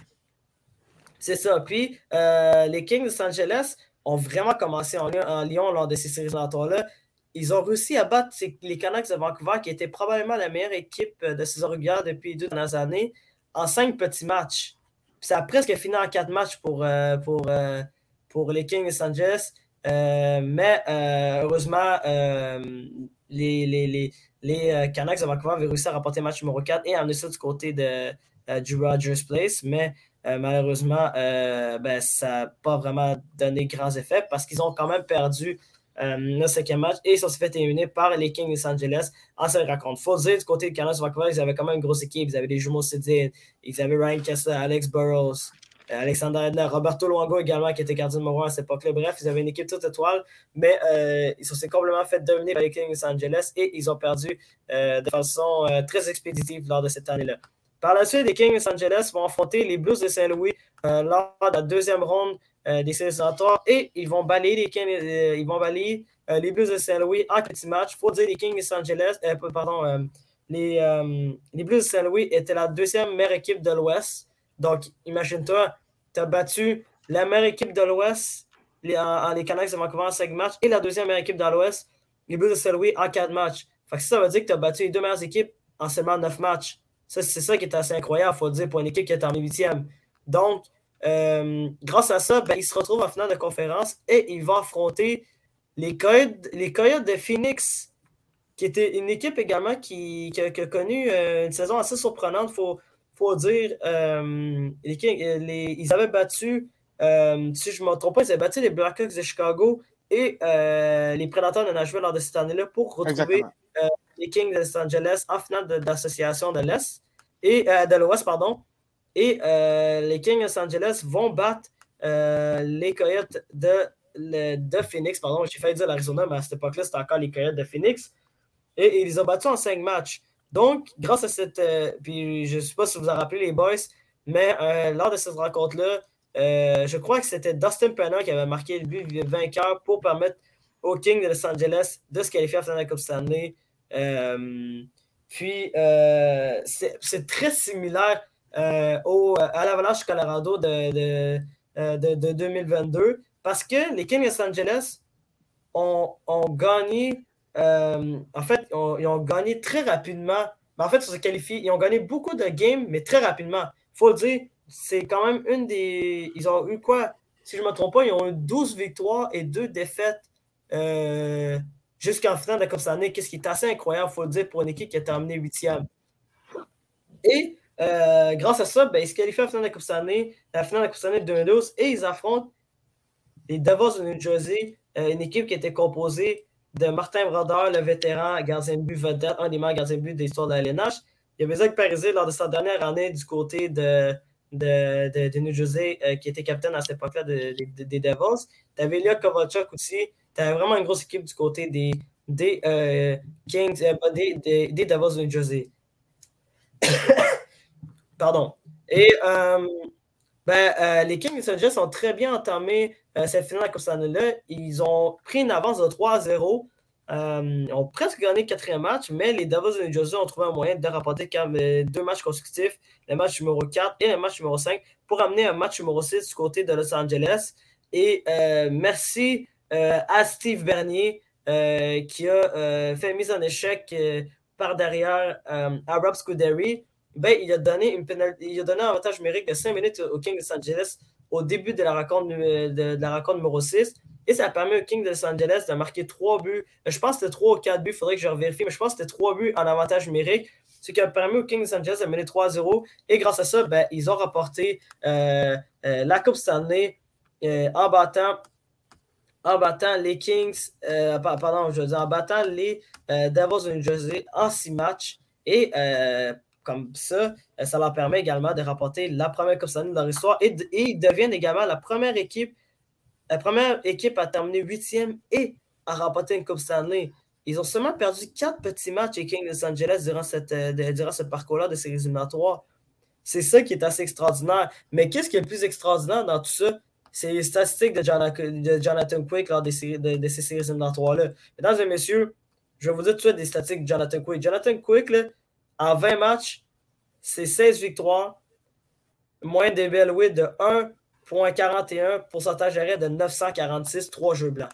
C'est ça. Puis, euh, les Kings de Los Angeles ont vraiment commencé en, en Lyon lors de ces séries éliminatoires-là. Ils ont réussi à battre les Canucks de Vancouver, qui était probablement la meilleure équipe de saison régulière depuis les deux dernières années, en cinq petits matchs. Puis ça a presque fini en quatre matchs pour, euh, pour, euh, pour les Kings de Los Angeles. Euh, mais euh, heureusement, euh, les, les, les, les Canucks de Vancouver avaient réussi à remporter le match numéro quatre et à amener ça du côté de, euh, du Rogers Place. Mais euh, malheureusement, euh, ben, ça n'a pas vraiment donné grands effets parce qu'ils ont quand même perdu euh, le cinquième match et ils sont fait éliminer par les Kings de Los Angeles en se raconte. Il faut dire, du côté des Canucks de Vancouver, ils avaient quand même une grosse équipe. Ils avaient les jumeaux Sedin, ils avaient Ryan Kessler, Alex Burrows, Alexander Edler, Roberto Luongo également, qui était gardien numéro un à cette époque-là. Bref, ils avaient une équipe toute étoile, mais euh, ils se sont complètement fait dominer par les Kings de Los Angeles et ils ont perdu euh, de façon euh, très expéditive lors de cette année-là. Par la suite, les Kings de Los Angeles vont affronter les Blues de Saint-Louis euh, lors de la deuxième ronde euh, des séries éliminatoires et ils vont balayer les, Kings, euh, ils vont balayer, euh, les Blues de Saint-Louis en petits matchs. Il faut dire les Kings de Los Angeles, euh, pardon, euh, les, euh, les Blues de Saint-Louis étaient la deuxième meilleure équipe de l'Ouest. Donc, imagine-toi, tu as battu la meilleure équipe de l'Ouest, les, en, les Canucks de Vancouver en cinq matchs, et la deuxième meilleure équipe de l'Ouest, les Blues de Saint-Louis en quatre matchs. Fait que ça veut dire que tu as battu les deux meilleures équipes en seulement neuf matchs. Ça, c'est ça qui est assez incroyable, il faut le dire, pour une équipe qui est en huitième. Donc, euh, grâce à ça, ben, ils se retrouvent en finale de conférence et ils vont affronter les Coyotes, les Coyotes de Phoenix, qui était une équipe également qui, qui, a, qui a connu euh, une saison assez surprenante. Faut faut dire, euh, les Kings, les, ils avaient battu, euh, si je ne me trompe pas, ils avaient battu les Blackhawks de Chicago et euh, les Predators de Nashville lors de cette année-là pour retrouver euh, les Kings de Los Angeles en finale de, de l'association de l'Est et euh, de l'Ouest, pardon. Et euh, les Kings de Los Angeles vont battre euh, les Coyotes de, le, de Phoenix. Pardon, j'ai failli dire l'Arizona, mais à cette époque-là, c'était encore les Coyotes de Phoenix. Et, et ils les ont battus en cinq matchs. Donc, grâce à cette... Euh, puis, je ne sais pas si vous vous en rappelez, les boys, mais euh, lors de cette rencontre-là, euh, je crois que c'était Dustin Penner qui avait marqué le but vainqueur pour permettre aux Kings de Los Angeles de se qualifier à la finale de la Coupe Stanley. Euh, puis, euh, c'est, c'est très similaire euh, au, à l'Avalanche Colorado de, de, de, de deux mille vingt-deux parce que les Kings de Los Angeles ont, ont gagné... Euh, en fait, on, ils ont gagné très rapidement Mais en fait, ils se qualifient. Ils ont gagné beaucoup de games, mais très rapidement. Il faut le dire, c'est quand même une des... Ils ont eu quoi? Si je ne me trompe pas, ils ont eu douze victoires et deux défaites euh, jusqu'en finale de la Coupe Stanley. Qu'est-ce qui est assez incroyable, il faut le dire, pour une équipe qui a terminé huitième. Et euh, grâce à ça, ben, ils se qualifient à la finale de la Coupe Stanley, la finale de la Coupe Stanley de deux mille douze, et ils affrontent les Devils de New Jersey, euh, une équipe qui était composée de Martin Brodeur, le vétéran gardien de but vedette, un des meilleurs gardiens de but de l'histoire de la L N H. Il y avait Zach Parise lors de sa dernière année du côté de, de, de, de New Jersey, euh, qui était capitaine à cette époque-là de, de, de, des Devils. Tu avais Ilya Kovalchuk aussi. Tu avais vraiment une grosse équipe du côté des, des, euh, Kings, euh, des, des, des Devils de New Jersey. Pardon. Et euh, ben, euh, les Kings et Saint Jets ont très bien entamé euh, cette finale de la Coupe Stanley-là. Ils ont pris une avance de trois à zéro. Euh, ils ont presque gagné le quatrième match, mais les Devils de New Jersey ont trouvé un moyen de remporter deux matchs consécutifs, le match numéro quatre et le match numéro cinq, pour amener un match numéro six du côté de Los Angeles. Et euh, merci euh, à Steve Bernier euh, qui a euh, fait mise en échec euh, par derrière euh, à Rob Scuderi. Ben, il a donné une pénalité, il a donné un avantage numérique de cinq minutes au King de Los Angeles au début de la rencontre, de, de la rencontre numéro six. Et ça a permis au King de Los Angeles de marquer trois buts. Je pense que c'était trois ou quatre buts, il faudrait que je revérifie, mais je pense que c'était trois buts en avantage numérique. Ce qui a permis au King de Los Angeles de mener trois à zéro. Et grâce à ça, ben, ils ont remporté euh, euh, la Coupe Stanley euh, en battant. en battant les Kings, euh, pardon, je veux dire, en battant les euh, Devils de New Jersey en six matchs. Et euh, comme ça, ça leur permet également de remporter la première Coupe Stanley dans l'histoire. Et, et ils deviennent également la première équipe, la première équipe à terminer huitième et à remporter une Coupe Stanley. Ils ont seulement perdu quatre petits matchs, les Kings de Los Angeles, durant, cette, de, durant ce parcours-là de séries éliminatoires. C'est ça qui est assez extraordinaire. Mais qu'est-ce qui est le plus extraordinaire dans tout ça? C'est les statistiques de Jonathan Quick lors de ces, de, de ces séries éliminatoires-là. Mesdames et messieurs, je vais vous dire tout de suite des statistiques de Jonathan Quick. Jonathan Quick, là, en vingt matchs, c'est seize victoires, moyenne de B L O I de un virgule quarante et un, pourcentage d'arrêt de neuf cent quarante-six, trois jeux blancs.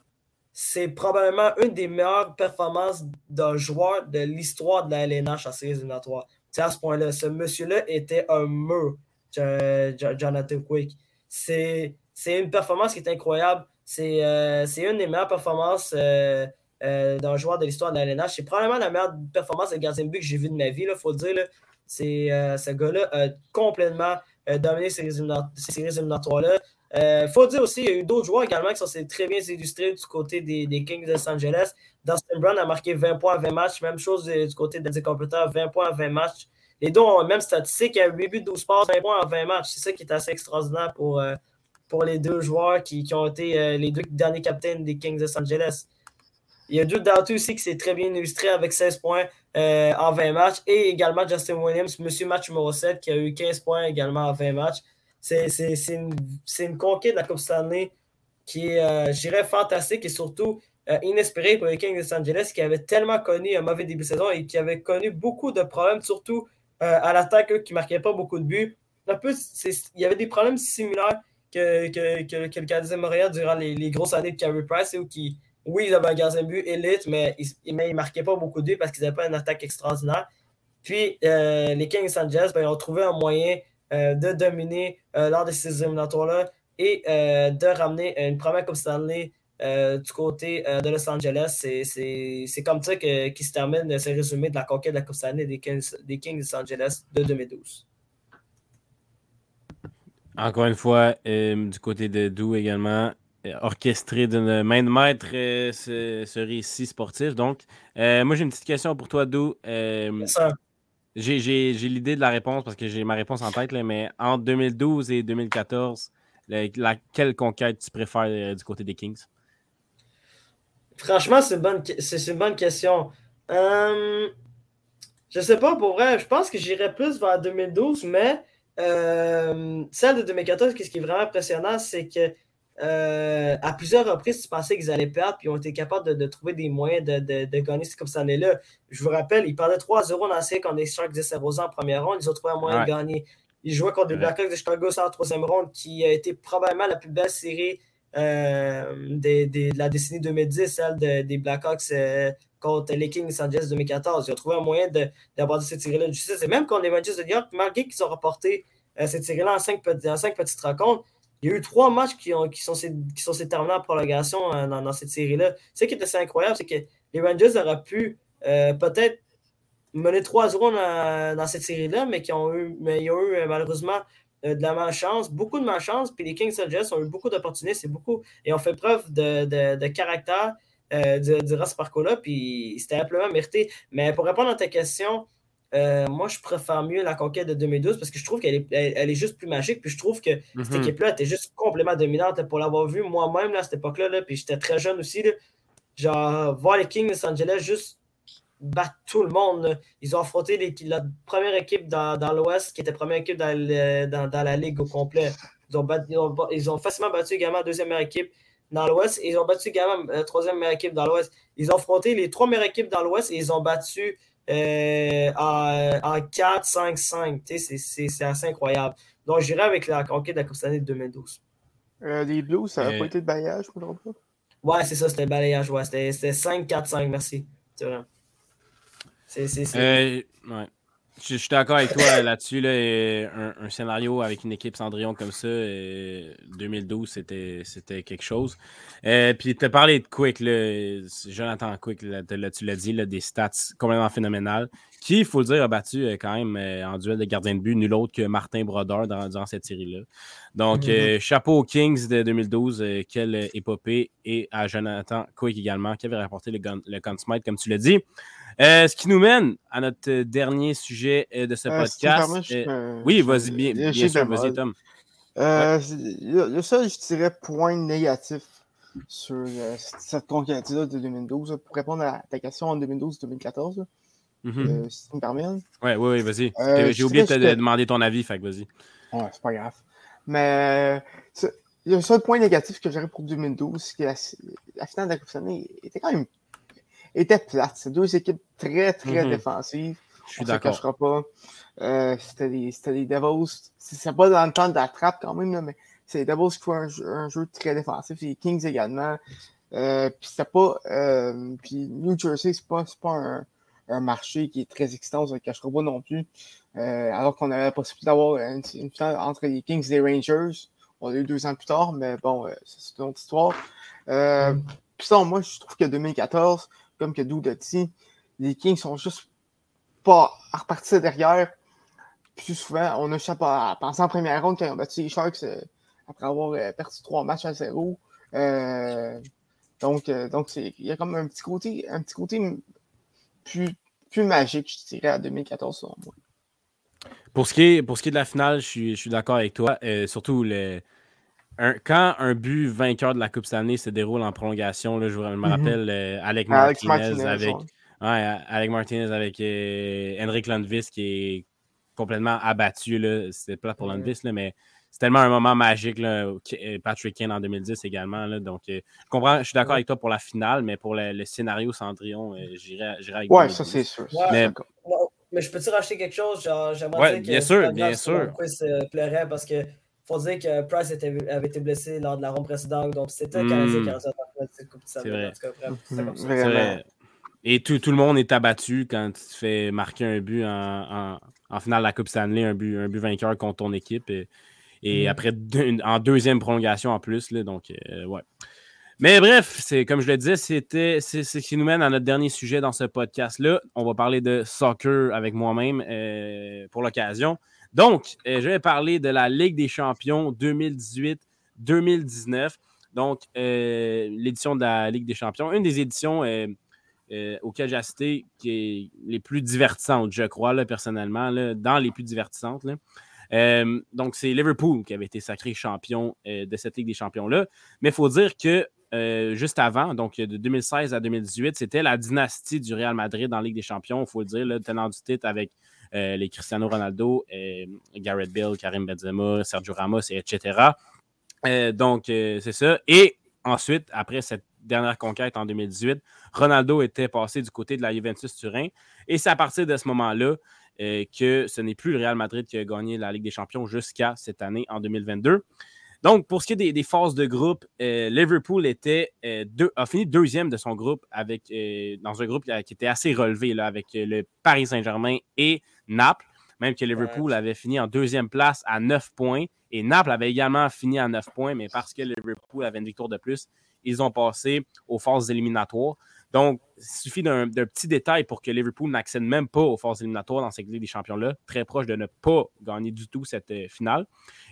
C'est probablement une des meilleures performances d'un joueur de l'histoire de la L N H en séries éliminatoires. C'est à ce point-là. Ce monsieur-là était un mur, Jonathan Quick. C'est... C'est une performance qui est incroyable. C'est, euh, c'est une des meilleures performances euh, euh, d'un joueur de l'histoire de la L N H. C'est probablement la meilleure performance de gardien de but que j'ai vue de ma vie, il faut le dire. Là. C'est, euh, ce gars-là a complètement euh, dominé ces séries éliminatoires-là. Il euh, faut dire aussi, il y a eu d'autres joueurs également qui sont très bien illustrés du côté des, des Kings de Los Angeles. Dustin Brown a marqué vingt points à vingt matchs. Même chose du, du côté d'Anze Kopitar, vingt points à vingt matchs. Les deux ont la même statistique, il y a huit buts, douze passes, vingt points à vingt matchs. C'est ça qui est assez extraordinaire pour... Euh, pour les deux joueurs qui, qui ont été euh, les deux derniers capitaines des Kings de Los Angeles. Il y a Drew Doughty aussi qui s'est très bien illustré avec seize points euh, en vingt matchs, et également Justin Williams, monsieur match numéro sept, qui a eu quinze points également en vingt matchs. C'est, c'est, c'est, une, c'est une conquête de la Coupe Stanley qui est, euh, je dirais, fantastique et surtout euh, inespérée pour les Kings de Los Angeles, qui avaient tellement connu un mauvais début de saison et qui avaient connu beaucoup de problèmes, surtout euh, à l'attaque, eux, qui ne marquaient pas beaucoup de buts. Un peu, c'est, il y avait des problèmes similaires Que, que, que, que le Canadien de Montréal durant les, les grosses années de Carey Price, où qui, oui, ils avaient un gardien de but élite, mais ils ne marquaient pas beaucoup de buts parce qu'ils n'avaient pas une attaque extraordinaire. Puis, euh, les Kings et Saint Jazz, ben, ils ont trouvé un moyen euh, de dominer euh, lors de ces éliminatoires-là et euh, de ramener une première Coupe Stanley euh, du côté euh, de Los Angeles. C'est, c'est, c'est comme ça que, qu'il se termine ce résumé de la conquête de la Coupe Stanley des Kings, des Kings de Los Angeles de deux mille douze. Encore une fois, euh, du côté de Dou également, euh, orchestré d'une main de maître euh, ce, ce récit sportif. Donc, euh, moi, j'ai une petite question pour toi, Dou. Euh, j'ai, j'ai, j'ai l'idée de la réponse parce que j'ai ma réponse en tête, là, mais entre deux mille douze et deux mille quatorze, la, la, quelle conquête tu préfères euh, du côté des Kings? Franchement, c'est une bonne, c'est une bonne question. Euh, je sais pas, pour vrai, je pense que j'irais plus vers deux mille douze, mais... Euh, celle de deux mille quatorze, ce qui est vraiment impressionnant, c'est que euh, à plusieurs reprises, tu pensais qu'ils allaient perdre, puis ils ont été capables de, de trouver des moyens de, de, de gagner cette Coupe Stanley-là. Je vous rappelle, ils perdaient trois à zéro dans la série contre les Sharks de Saint-Rose en première ronde, ils ont trouvé un moyen ouais. de gagner. Ils jouaient contre les Blackhawks de Chicago en troisième ronde, qui a été probablement la plus belle série euh, des, des, de la décennie deux mille dix, celle de, des Blackhawks euh, contre les Kings en Jets deux mille quatorze. Ils ont trouvé un moyen de, d'aborder cette série-là de justice. Et même contre les Rangers de New York, malgré qu'ils ont remporté euh, cette série-là en cinq, en cinq petites rencontres, il y a eu trois matchs qui, ont, qui, sont, qui sont terminés en prolongation euh, dans, dans cette série-là. Ce qui est assez incroyable, c'est que les Rangers auraient pu euh, peut-être mener trois secondes euh, dans cette série-là, mais qui ont eu, mais ils ont eu euh, malheureusement euh, de la malchance, beaucoup de malchance. Puis les Kings et Jets ont eu beaucoup d'opportunités, c'est beaucoup, et ont fait preuve de, de, de caractère euh, durant ce parcours-là. Puis c'était amplement mérité. Mais pour répondre à ta question, euh, moi je préfère mieux la conquête de deux mille douze parce que je trouve qu'elle est, elle, elle est juste plus magique. Puis je trouve que mm-hmm. cette équipe-là était juste complètement dominante pour l'avoir vue moi-même là, à cette époque-là. Là, puis j'étais très jeune aussi. Là, genre, voir les Kings de Los Angeles juste battre tout le monde. Ils ont affronté les, la première équipe dans, dans l'Ouest, qui était la première équipe dans, le, dans, dans la Ligue au complet. Ils ont, battu, ils, ont, ils ont facilement battu également la deuxième meilleure équipe dans l'Ouest. Et ils ont battu également la troisième meilleure équipe dans l'Ouest. Ils ont affronté les trois meilleures équipes dans l'Ouest et ils ont battu euh, en, en quatre cinq cinq. C'est, c'est, c'est assez incroyable. Donc, j'irai avec la conquête de la Coupe Stanley de deux mille douze. Euh, les Blues, ça n'a et... pas été de balayage, je ne comprends pas. Ouais, c'est ça, c'était le balayage. Ouais. C'était, c'était cinq quatre cinq, merci. C'est vrai. C'est, c'est, c'est... Euh, ouais. je, je suis d'accord avec toi là-dessus. Là, et un, un scénario avec une équipe Cendrillon comme ça, et deux mille douze, c'était, c'était quelque chose. Euh, puis, tu as parlé de Quick, là, Jonathan Quick, là, là, tu l'as dit, là, des stats complètement phénoménales, qui, il faut le dire, a battu quand même en duel de gardien de but, nul autre que Martin Brodeur dans, dans cette série-là. Donc, mm-hmm. euh, chapeau aux Kings de deux mille douze, euh, quelle épopée, et à Jonathan Quick également, qui avait rapporté le, gun, le Conn Smythe, comme tu l'as dit. Euh, ce qui nous mène à notre dernier sujet de ce euh, podcast. Permets, je, euh, oui, vas-y, bien, bien sûr, vas-y, Tom. Euh, ouais. Le seul, je dirais, point négatif sur euh, cette conquête-là de deux mille douze, pour répondre à ta question en deux mille douze deux mille quatorze, mm-hmm. euh, si tu me permets. Oui, oui, ouais, vas-y. Euh, J'ai oublié dirais, de te que... demander ton avis, fait que vas-y. Ouais, c'est pas grave. Mais euh, le seul point négatif que j'aurais pour deux mille douze, c'est que la, la finale de la Coupe Stanley était quand même était plate. C'est deux équipes très, très mm-hmm. défensives. Je suis d'accord. On ne se cachera pas. Euh, c'était, les, c'était les Devils. C'est, c'est pas dans le temps de la trappe quand même, là, mais c'est les Devils qui font un, un jeu très défensif. C'est les Kings également. Euh, puis c'était pas... Euh, puis New Jersey, c'est pas, c'est pas un, un marché qui est très excitant. On ne se cachera pas non plus. Euh, alors qu'on avait la possibilité d'avoir une, une finale entre les Kings et les Rangers. On l'a eu deux ans plus tard, mais bon, euh, c'est une autre histoire. Euh, puis ça, moi, je trouve que deux mille quatorze... comme que Drew Doughty, les Kings sont juste pas repartis derrière. Plus souvent, on a échappé à penser en première ronde quand ils ont battu les Sharks euh, après avoir euh, perdu trois matchs à zéro. Euh, donc, euh, donc il y a comme un petit côté, un petit côté plus, plus magique, je dirais, à deux mille quatorze, selon moi. Pour ce qui est, pour ce qui est de la finale, je suis, je suis d'accord avec toi. Euh, surtout le. Un, quand un but vainqueur de la Coupe Stanley se déroule en prolongation, là, je me mm-hmm. rappelle euh, Alec Martinez, Martinez avec, ouais, Alec Martinez avec euh, Henrik Lundqvist qui est complètement abattu. Là. C'était plat pour mm-hmm. Lundqvist, là, mais c'est tellement un moment magique. Là, Patrick Kane en deux mille dix également. Là, donc, euh, je comprends, je suis d'accord ouais. avec toi pour la finale, mais pour le, le scénario Cendrillon, euh, j'irai, j'irai avec ouais, ça, c'est sûr. Ouais, mais, non, mais je peux-tu racheter quelque chose? Genre, j'aimerais ouais, dire que bien sûr, bien sûr. Chris euh, pleurait parce que faut dire que Price était, avait été blessé lors de la ronde précédente, donc c'était un Canadien qui a réussi à faire cette Coupe Stanley. En tout cas, bref, c'est comme ça. C'est vrai. Et tout, tout le monde est abattu quand tu te fais marquer un but en, en, en finale de la Coupe Stanley, un but, un but vainqueur contre ton équipe, et, et mm. après, deux, en deuxième prolongation en plus, là, donc euh, ouais. Mais bref, c'est, comme je le disais, c'était, c'est, c'est ce qui nous mène à notre dernier sujet dans ce podcast-là. On va parler de soccer avec moi-même euh, pour l'occasion. Donc, euh, je vais parler de la Ligue des champions deux mille dix-huit deux mille dix-neuf. Donc, euh, l'édition de la Ligue des champions. Une des éditions euh, euh, auxquelles j'ai assisté qui est les plus divertissantes, je crois, là, personnellement, là, dans les plus divertissantes. Là. Euh, donc, c'est Liverpool qui avait été sacré champion euh, de cette Ligue des champions-là. Mais il faut dire que Euh, juste avant, donc de deux mille seize à deux mille dix-huit, c'était la dynastie du Real Madrid dans la Ligue des champions, il faut le dire, le tenant du titre avec euh, les Cristiano Ronaldo, euh, Gareth Bale, Karim Benzema, Sergio Ramos, et cetera. Euh, donc, euh, c'est ça. Et ensuite, après cette dernière conquête en deux mille dix-huit, Ronaldo était passé du côté de la Juventus Turin. Et c'est à partir de ce moment-là euh, que ce n'est plus le Real Madrid qui a gagné la Ligue des champions jusqu'à cette année, en deux mille vingt-deux. Donc, pour ce qui est des, des phases de groupe, euh, Liverpool était, euh, deux, a fini deuxième de son groupe avec, euh, dans un groupe là, qui était assez relevé là, avec euh, le Paris Saint-Germain et Naples, même que Liverpool ouais. avait fini en deuxième place à neuf points et Naples avait également fini à neuf points, mais parce que Liverpool avait une victoire de plus, ils ont passé aux phases éliminatoires. Donc, il suffit d'un, d'un petit détail pour que Liverpool n'accède même pas aux phases éliminatoires dans cette Ligue des champions-là, très proche de ne pas gagner du tout cette euh, finale.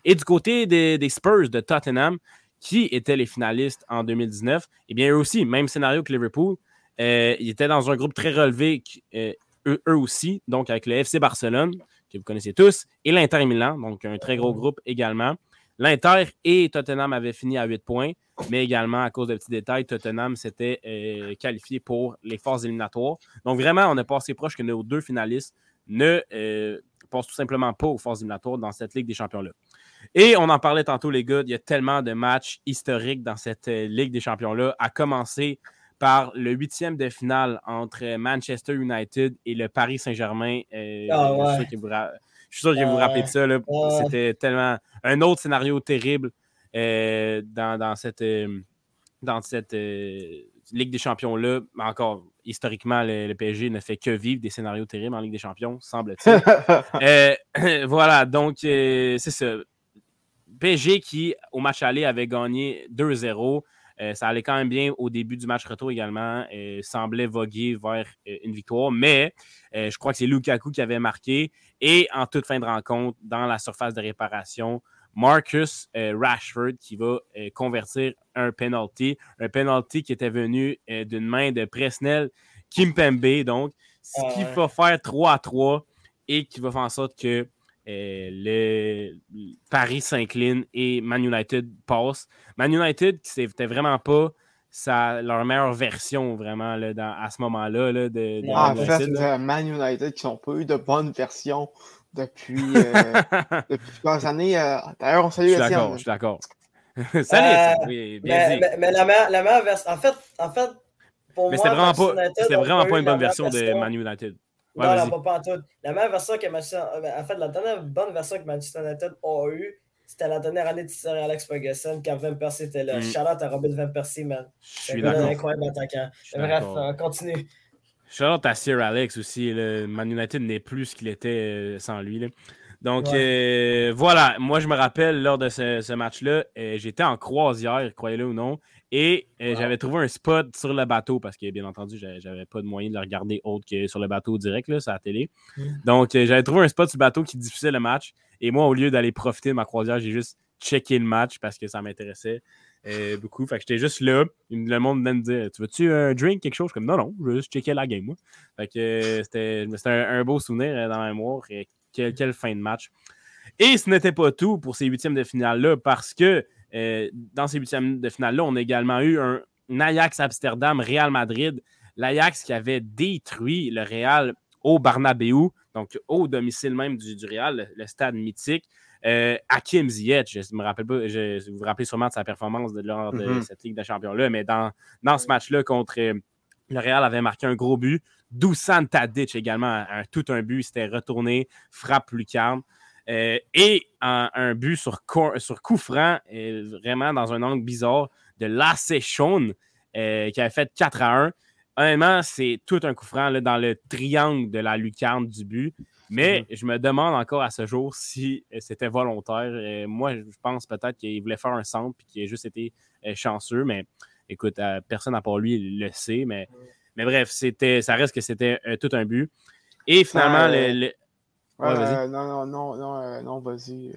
Et du côté des, des Spurs de Tottenham, qui étaient les finalistes en deux mille dix-neuf, eh bien, eux aussi, même scénario que Liverpool, euh, ils étaient dans un groupe très relevé, euh, eux, eux aussi, donc avec le F C Barcelone, que vous connaissez tous, et l'Inter Milan, donc un très gros groupe également. L'Inter et Tottenham avaient fini à huit points, mais également, à cause de petits détails, Tottenham s'était euh, qualifié pour les phases éliminatoires. Donc vraiment, on a passé proche que nos deux finalistes ne euh, passent tout simplement pas aux phases éliminatoires dans cette Ligue des champions-là. Et on en parlait tantôt, les gars, il y a tellement de matchs historiques dans cette euh, Ligue des champions-là, à commencer par le huitième de finale entre Manchester United et le Paris Saint-Germain. Euh, ah ouais. Je sais que vous... Je suis sûr que vous vous rappelez de ça. Là. C'était tellement un autre scénario terrible euh, dans, dans cette, euh, dans cette euh, Ligue des champions-là. Encore, historiquement, le, le P S G ne fait que vivre des scénarios terribles en Ligue des champions, semble-t-il. euh, voilà, donc euh, c'est ça. P S G qui, au match aller, avait gagné deux zéro. Euh, ça allait quand même bien au début du match retour également. Euh, semblait voguer vers euh, une victoire, mais euh, je crois que c'est Lukaku qui avait marqué. Et en toute fin de rencontre, dans la surface de réparation, Marcus euh, Rashford qui va euh, convertir un penalty. Un penalty qui était venu euh, d'une main de Presnel Kimpembe, donc ce qui va faire trois à trois et qui va faire en sorte que Euh, le Paris s'incline et Man United passe. Man United, c'était vraiment pas sa, leur meilleure version vraiment là, dans, à ce moment-là. Là, de, de non, en fait, là. Man United qui n'ont pas eu de bonne version depuis, euh, depuis plusieurs années. Euh, d'ailleurs, on salue Étienne. Je suis d'accord, je suis d'accord. Salut, euh, oui, bien mais, dit. Mais, mais la meilleure version... En fait, en fait pour mais moi, c'était vraiment, pas, United, c'était vraiment pas une bonne version de Man United. Ouais, non, non, pas en tout. La meilleure version que Manchester en fait, la dernière bonne version que Manchester United a eue, c'était la dernière année de Sir Alex Ferguson quand Van Persie était là. Mm. Shout-out à Robin Van Persie, man. Je suis d'accord. Incroyable attaquant. Bref, on continue. Shout-out à Sir Alex aussi. Le Man United n'est plus ce qu'il était sans lui. Là. Donc, ouais. euh, voilà. Moi, je me rappelle, lors de ce, ce match-là, euh, j'étais en croisière, croyez-le ou non, et euh, wow. j'avais trouvé un spot sur le bateau, parce que, bien entendu, j'avais, j'avais pas de moyen de le regarder autre que sur le bateau direct, là, sur la télé. Mmh. Donc, euh, j'avais trouvé un spot sur le bateau qui diffusait le match, et moi, au lieu d'aller profiter de ma croisière, j'ai juste checké le match, parce que ça m'intéressait euh, beaucoup. Fait que j'étais juste là, le monde venait me dire « Tu veux-tu un drink, quelque chose? » Comme « Non, non, je veux juste checker la game, moi. » Fait que euh, c'était, c'était un, un beau souvenir euh, dans ma mémoire, et, Quelle, quelle fin de match. Et ce n'était pas tout pour ces huitièmes de finale-là, parce que euh, dans ces huitièmes de finale-là, on a également eu un, un Ajax Amsterdam-Real Madrid. L'Ajax qui avait détruit le Real au Bernabeu, donc au domicile même du, du Real, le, le stade mythique. Euh, Hakim Ziyech, je me rappelle pas, je, vous vous rappelez sûrement de sa performance de, lors de mm-hmm. cette Ligue des champions-là, mais dans, dans ce match-là contre... Le Real avait marqué un gros but. Dusan Tadic également, un, un, tout un but. Il s'était retourné, frappe lucarne. Euh, et un, un but sur, cor, sur coup franc, euh, vraiment dans un angle bizarre, de Lasseschaune, euh, qui avait fait quatre à un. Honnêtement, c'est tout un coup franc là, dans le triangle de la lucarne du but. Mais mm-hmm. je me demande encore à ce jour si euh, c'était volontaire. Euh, moi, je pense peut-être qu'il voulait faire un centre et qu'il a juste été euh, chanceux, mais... Écoute, personne à part lui le sait, mais, mais bref, c'était, ça reste que c'était euh, tout un but. Et finalement, euh, le... le... Ouais, euh, vas-y. Non, non, non, non, euh, non vas-y. Je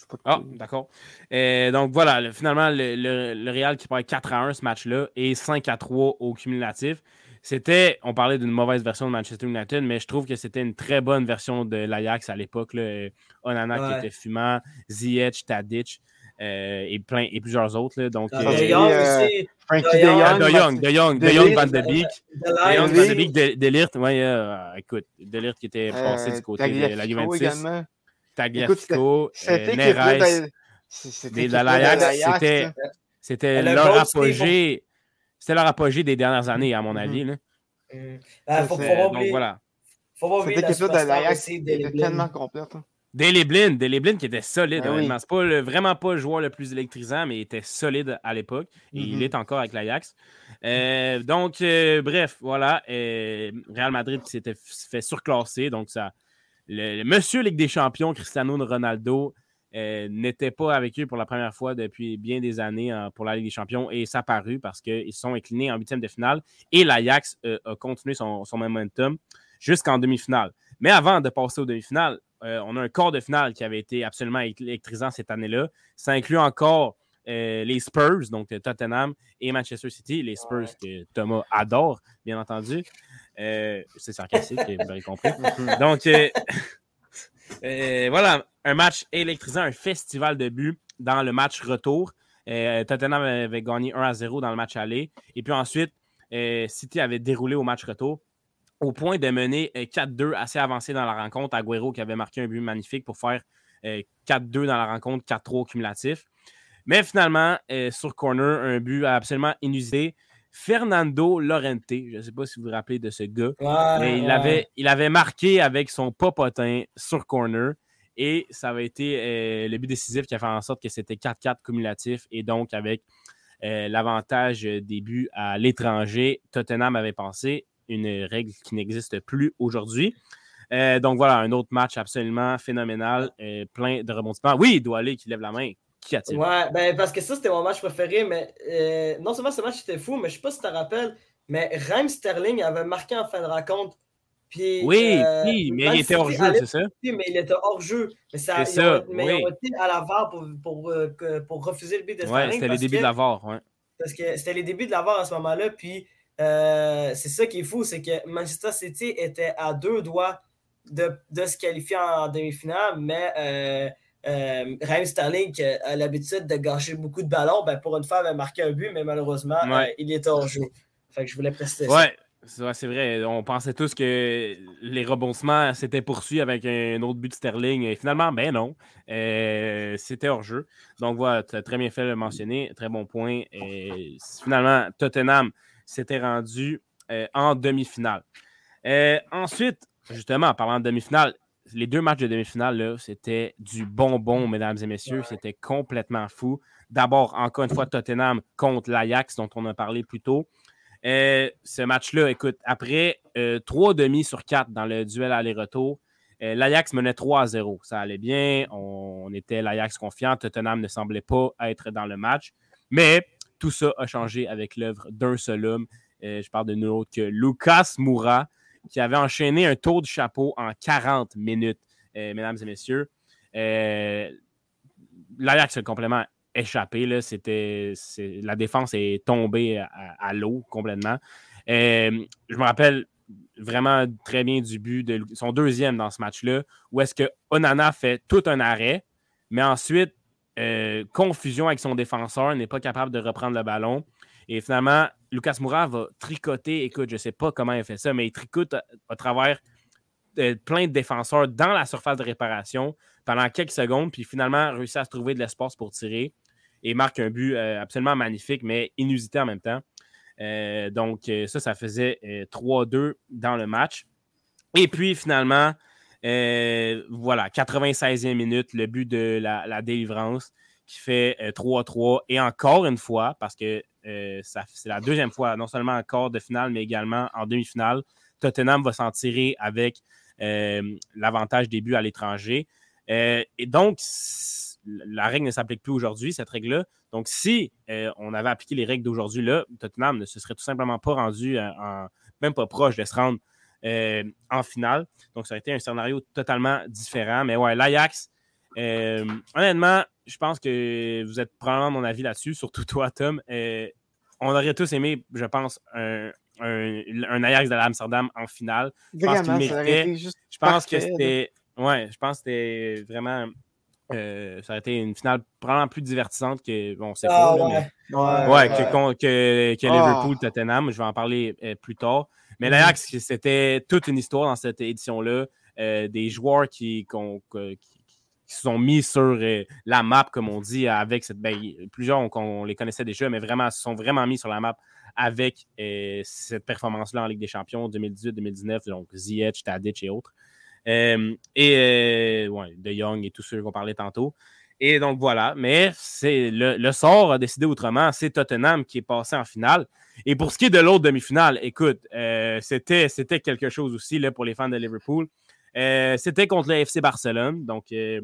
sais pas ah, d'accord. Euh, donc voilà, le, finalement, le, le, le Real qui perd quatre à un ce match-là et cinq à trois au cumulatif. C'était, on parlait d'une mauvaise version de Manchester United, mais je trouve que c'était une très bonne version de l'Ajax à l'époque. Là. Onana ouais. qui était fumant, Ziyech, Tadic. Euh, et, plein, et plusieurs autres. Là, donc, euh, de Jong euh, aussi. Frankie de Jong. De Jong, de Jong, de Jong, Van de Beek. De Jong, Van de Beek, de, de Ligt. Oui, euh, écoute, de Ligt qui était passé euh, du côté de la Juventus. Également. Tagliafico, euh, Neres. C'était de l'Ajax. C'était, c'était leur apogée. C'était leur apogée des dernières années, à mon avis. Là. Mmh. Ben, faut, faut donc, voilà. Faut pas oublier la superstar aussi. C'était tellement complète. Daley Blind, Daley Blind qui était solide. Ah oui. C'est pas le, vraiment pas le joueur le plus électrisant, mais il était solide à l'époque. Et mm-hmm. il est encore avec l'Ajax. Euh, donc, euh, bref, voilà. Euh, Real Madrid qui s'était fait surclasser. Donc, ça, le, le monsieur Ligue des champions, Cristiano Ronaldo, euh, n'était pas avec eux pour la première fois depuis bien des années hein, pour la Ligue des champions. Et ça a paru parce qu'ils se sont inclinés en huitième de finale. Et l'Ajax euh, a continué son, son momentum jusqu'en demi-finale. Mais avant de passer aux demi-finales, Euh, on a un quart de finale qui avait été absolument électrisant cette année-là. Ça inclut encore euh, les Spurs, donc Tottenham et Manchester City. Les Spurs ouais. que Thomas adore, bien entendu. Euh, c'est sarcastique, vous avez compris. Donc, euh, euh, voilà, un match électrisant, un festival de buts dans le match retour. Euh, Tottenham avait gagné un à zéro dans le match aller. Et puis ensuite, euh, City avait déroulé au match retour, au point de mener quatre deux assez avancé dans la rencontre. Agüero qui avait marqué un but magnifique pour faire quatre deux dans la rencontre, quatre trois cumulatif. Mais finalement, sur corner, un but absolument inusité. Fernando Llorente, je ne sais pas si vous vous rappelez de ce gars, ouais, mais il, ouais. avait, il avait marqué avec son popotin sur corner et ça avait été le but décisif qui a fait en sorte que c'était quatre quatre cumulatif et donc avec l'avantage des buts à l'étranger, Tottenham avait passé. Une règle qui n'existe plus aujourd'hui. Euh, donc voilà, un autre match absolument phénoménal, euh, plein de rebondissements. Oui, Douali qui lève la main. Qui a-t-il? Ouais, ben parce que ça, c'était mon match préféré, mais euh, non seulement ce match était fou, mais je sais pas si tu te rappelles, mais Raheem Sterling avait marqué en fin de rencontre. Puis, oui, euh, oui, mais il était hors-jeu, c'est ça? Mais il était hors-jeu. Mais ça, c'est ils ça, ont, mais oui. Ils ont été à la V A R pour, pour, pour, pour refuser le but de Sterling. Oui, c'était les débuts que, de la V A R. Ouais. Parce que c'était les débuts de la V A R à ce moment-là, puis Euh, c'est ça qui est fou, c'est que Manchester City était à deux doigts de, de se qualifier en demi-finale, mais euh, euh, Raheem Sterling qui a l'habitude de gâcher beaucoup de ballons, ben pour une fois avait marqué un but, mais malheureusement ouais. euh, il était hors jeu. Fait que je voulais préciser ouais. ça. Ouais, c'est vrai. On pensait tous que les rebondissements s'étaient poursuivis avec un autre but de Sterling, et finalement, ben non, euh, c'était hors jeu. Donc voilà, tu as très bien fait le mentionner, très bon point. Et finalement, Tottenham s'était rendu euh, en demi-finale. Euh, ensuite, justement, en parlant de demi-finale, les deux matchs de demi-finale, là, c'était du bonbon, mesdames et messieurs. Ouais. C'était complètement fou. D'abord, encore une fois, Tottenham contre l'Ajax, dont on a parlé plus tôt. Euh, ce match-là, écoute, après euh, trois demi sur quatre dans le duel aller-retour, euh, l'Ajax menait trois à zéro. Ça allait bien, on, on était l'Ajax confiant. Tottenham ne semblait pas être dans le match. Mais tout ça a changé avec l'œuvre d'un seul homme. Euh, je parle de nul autre que Lucas Moura, qui avait enchaîné un tour du chapeau en quarante minutes, euh, mesdames et messieurs. Euh, L'Ajax a complètement échappé. Là. C'était, c'est, la défense est tombée à, à l'eau complètement. Euh, je me rappelle vraiment très bien du but de son deuxième dans ce match-là, où est-ce que Onana fait tout un arrêt, mais ensuite, Euh, confusion avec son défenseur, n'est pas capable de reprendre le ballon. Et finalement, Lucas Moura va tricoter. Écoute, je ne sais pas comment il fait ça, mais il tricote à, à travers euh, plein de défenseurs dans la surface de réparation pendant quelques secondes, puis finalement réussit à se trouver de l'espace pour tirer et marque un but euh, absolument magnifique, mais inusité en même temps. Euh, donc euh, ça, ça faisait euh, trois deux dans le match. Et puis finalement, Euh, voilà, quatre-vingt-seizième minute, le but de la, la délivrance qui fait euh, trois à trois. Et encore une fois, parce que euh, ça, c'est la deuxième fois, non seulement en quart de finale, mais également en demi-finale, Tottenham va s'en tirer avec euh, l'avantage des buts à l'étranger. Euh, et donc, la règle ne s'applique plus aujourd'hui, cette règle-là. Donc, si euh, on avait appliqué les règles d'aujourd'hui, là, Tottenham ne se serait tout simplement pas rendu, en, en, même pas proche de se rendre Euh, en finale. Donc, ça a été un scénario totalement différent. Mais ouais, l'Ajax, euh, honnêtement, je pense que vous êtes probablement mon avis là-dessus, surtout toi, Tom. Euh, on aurait tous aimé, je pense, un, un, un Ajax de l'Amsterdam en finale. Je pense qu'il méritait. Je pense que c'était... Ouais, je pense que c'était vraiment... Euh, ça aurait été une finale probablement plus divertissante que... Bon, c'est ah, cool, ouais. Mais, ouais, ouais, ouais. que, que, que ah. Liverpool-Tottenham. Je vais en parler euh, plus tard. Mais l'Ajax, c'était toute une histoire dans cette édition-là. Euh, des joueurs qui, qui, qui, qui se sont mis sur euh, la map, comme on dit, avec cette. Ben, plusieurs, on, on les connaissait déjà, mais vraiment, se sont vraiment mis sur la map avec euh, cette performance-là en Ligue des champions deux mille dix-huit deux mille dix-neuf, donc Ziyech, Tadic et autres. Euh, et euh, ouais, De Young et tous ceux qu'on parlait tantôt. Et donc voilà, mais c'est le, le sort a décidé autrement, c'est Tottenham qui est passé en finale. Et pour ce qui est de l'autre demi-finale, écoute, euh, c'était, c'était quelque chose aussi là, pour les fans de Liverpool. Euh, c'était contre le F C Barcelone, donc euh,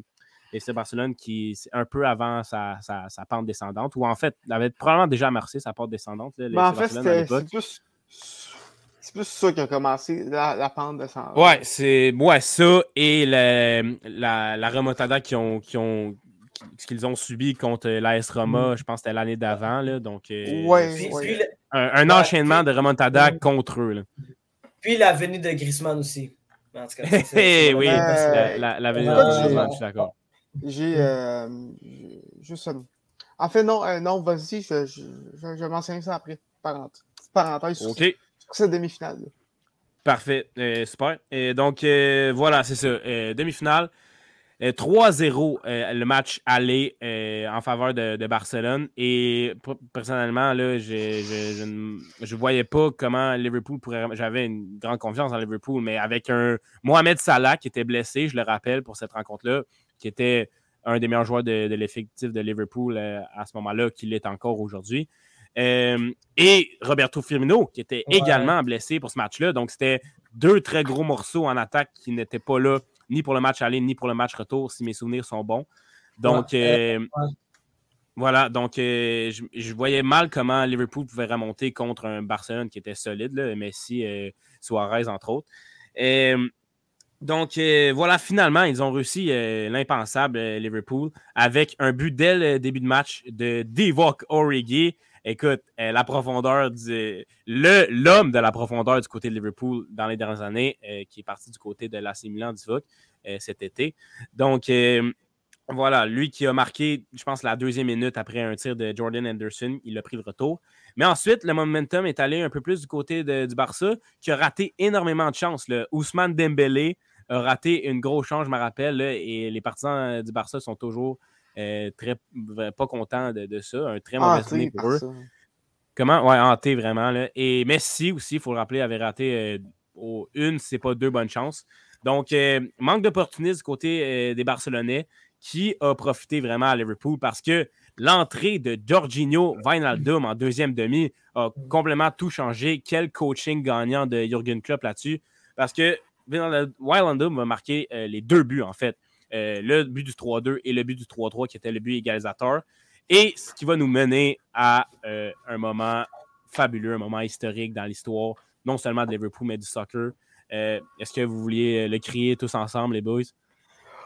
F C Barcelone qui, un peu avant sa, sa, sa pente descendante, ou en fait, avait probablement déjà amorcé sa pente descendante. Là, ben en fait, c'était, c'est plus... C'est plus ça qui a commencé, la, la pente de sang. Ouais, c'est ouais, ça et le, la, la remontada qu'ils ont, qu'ils ont, qu'ils ont subi contre l'A S Roma, mm. je pense que c'était l'année d'avant. Là, donc, ouais, euh, ouais. Un, un ouais, enchaînement puis, de remontada mm. contre eux. Là. Puis la venue de Griezmann aussi. En tout cas, c'est, c'est, oui, euh, la, la venue euh, de Griezmann, je suis d'accord. J'ai euh, juste un... En fait, non, euh, non vas-y, je, je, je, je mentionne ça après. Parenthèse. OK. C'est demi-finale. Parfait. Euh, super. Et donc, euh, voilà, c'est ça. Euh, demi-finale. Euh, trois zéro euh, le match aller euh, en faveur de, de Barcelone. Et p- personnellement, là, j'ai, j'ai, je ne je voyais pas comment Liverpool pourrait... J'avais une grande confiance en Liverpool, mais avec un Mohamed Salah qui était blessé, je le rappelle, pour cette rencontre-là, qui était un des meilleurs joueurs de, de l'effectif de Liverpool euh, à ce moment-là, qui l'est encore aujourd'hui. Euh, et Roberto Firmino, qui était ouais. également blessé pour ce match-là. Donc, c'était deux très gros morceaux en attaque qui n'étaient pas là, ni pour le match aller, ni pour le match retour, si mes souvenirs sont bons. Donc, ouais. Euh, ouais. voilà. Donc, euh, je, je voyais mal comment Liverpool pouvait remonter contre un Barcelone qui était solide, là, Messi, euh, Suarez, entre autres. Euh, donc, euh, voilà, finalement, ils ont réussi euh, l'impensable, euh, Liverpool, avec un but dès le début de match de Divock Origi. Écoute, euh, la profondeur du. Le, l'homme de la profondeur du côté de Liverpool dans les dernières années, euh, qui est parti du côté de l'A C Milan du Vouk euh, cet été. Donc, euh, voilà, lui qui a marqué, je pense, la deuxième minute après un tir de Jordan Henderson, il a pris le retour. Mais ensuite, le momentum est allé un peu plus du côté de, du Barça, qui a raté énormément de chances. Là. Ousmane Dembélé a raté une grosse chance, je me rappelle, là, et les partisans du Barça sont toujours. Euh, très pas content de, de ça, un très mauvais souvenir pour eux. Ça. Comment? Ouais, hanté vraiment. Là. Et Messi aussi, il faut le rappeler, avait raté euh, oh, une, c'est pas deux bonnes chances. Donc, euh, manque d'opportunisme du côté euh, des Barcelonais qui a profité vraiment à Liverpool parce que l'entrée de Jorginho Wijnaldum en deuxième demi a complètement tout changé. Quel coaching gagnant de Jürgen Klopp là-dessus? Parce que Wijnaldum va marquer euh, les deux buts en fait. Euh, le but du trois deux et le but du trois trois qui était le but égalisateur et ce qui va nous mener à euh, un moment fabuleux, un moment historique dans l'histoire, non seulement de Liverpool mais du soccer. Euh, est-ce que vous vouliez le crier tous ensemble les boys?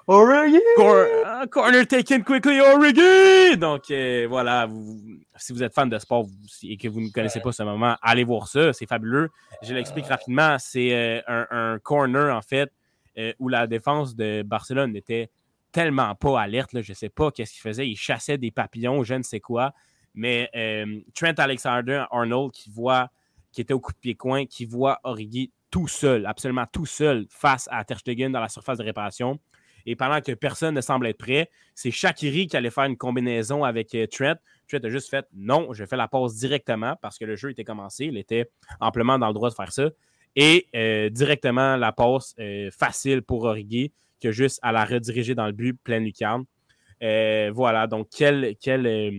Origi! Cor- uh, corner taken quickly, Origi! Donc euh, voilà, vous, si vous êtes fan de sport vous, et que vous ne connaissez pas ce moment, allez voir ça, c'est fabuleux. Je l'explique rapidement, c'est euh, un, un corner en fait Euh, où la défense de Barcelone n'était tellement pas alerte. Là, je ne sais pas qu'est-ce qu'il faisait. Il chassait des papillons, je ne sais quoi. Mais euh, Trent Alexander-Arnold, qui voit, qui était au coup de pied-coin, qui voit Origi tout seul, absolument tout seul, face à Ter Stegen dans la surface de réparation. Et pendant que personne ne semble être prêt, c'est Shaqiri qui allait faire une combinaison avec euh, Trent. Trent a juste fait « Non, je fais la passe directement » parce que le jeu était commencé. Il était amplement dans le droit de faire ça. Et euh, directement, la passe euh, facile pour Origi, qui a juste à la rediriger dans le but, pleine lucarne. Euh, voilà, donc quelle, quelle, euh,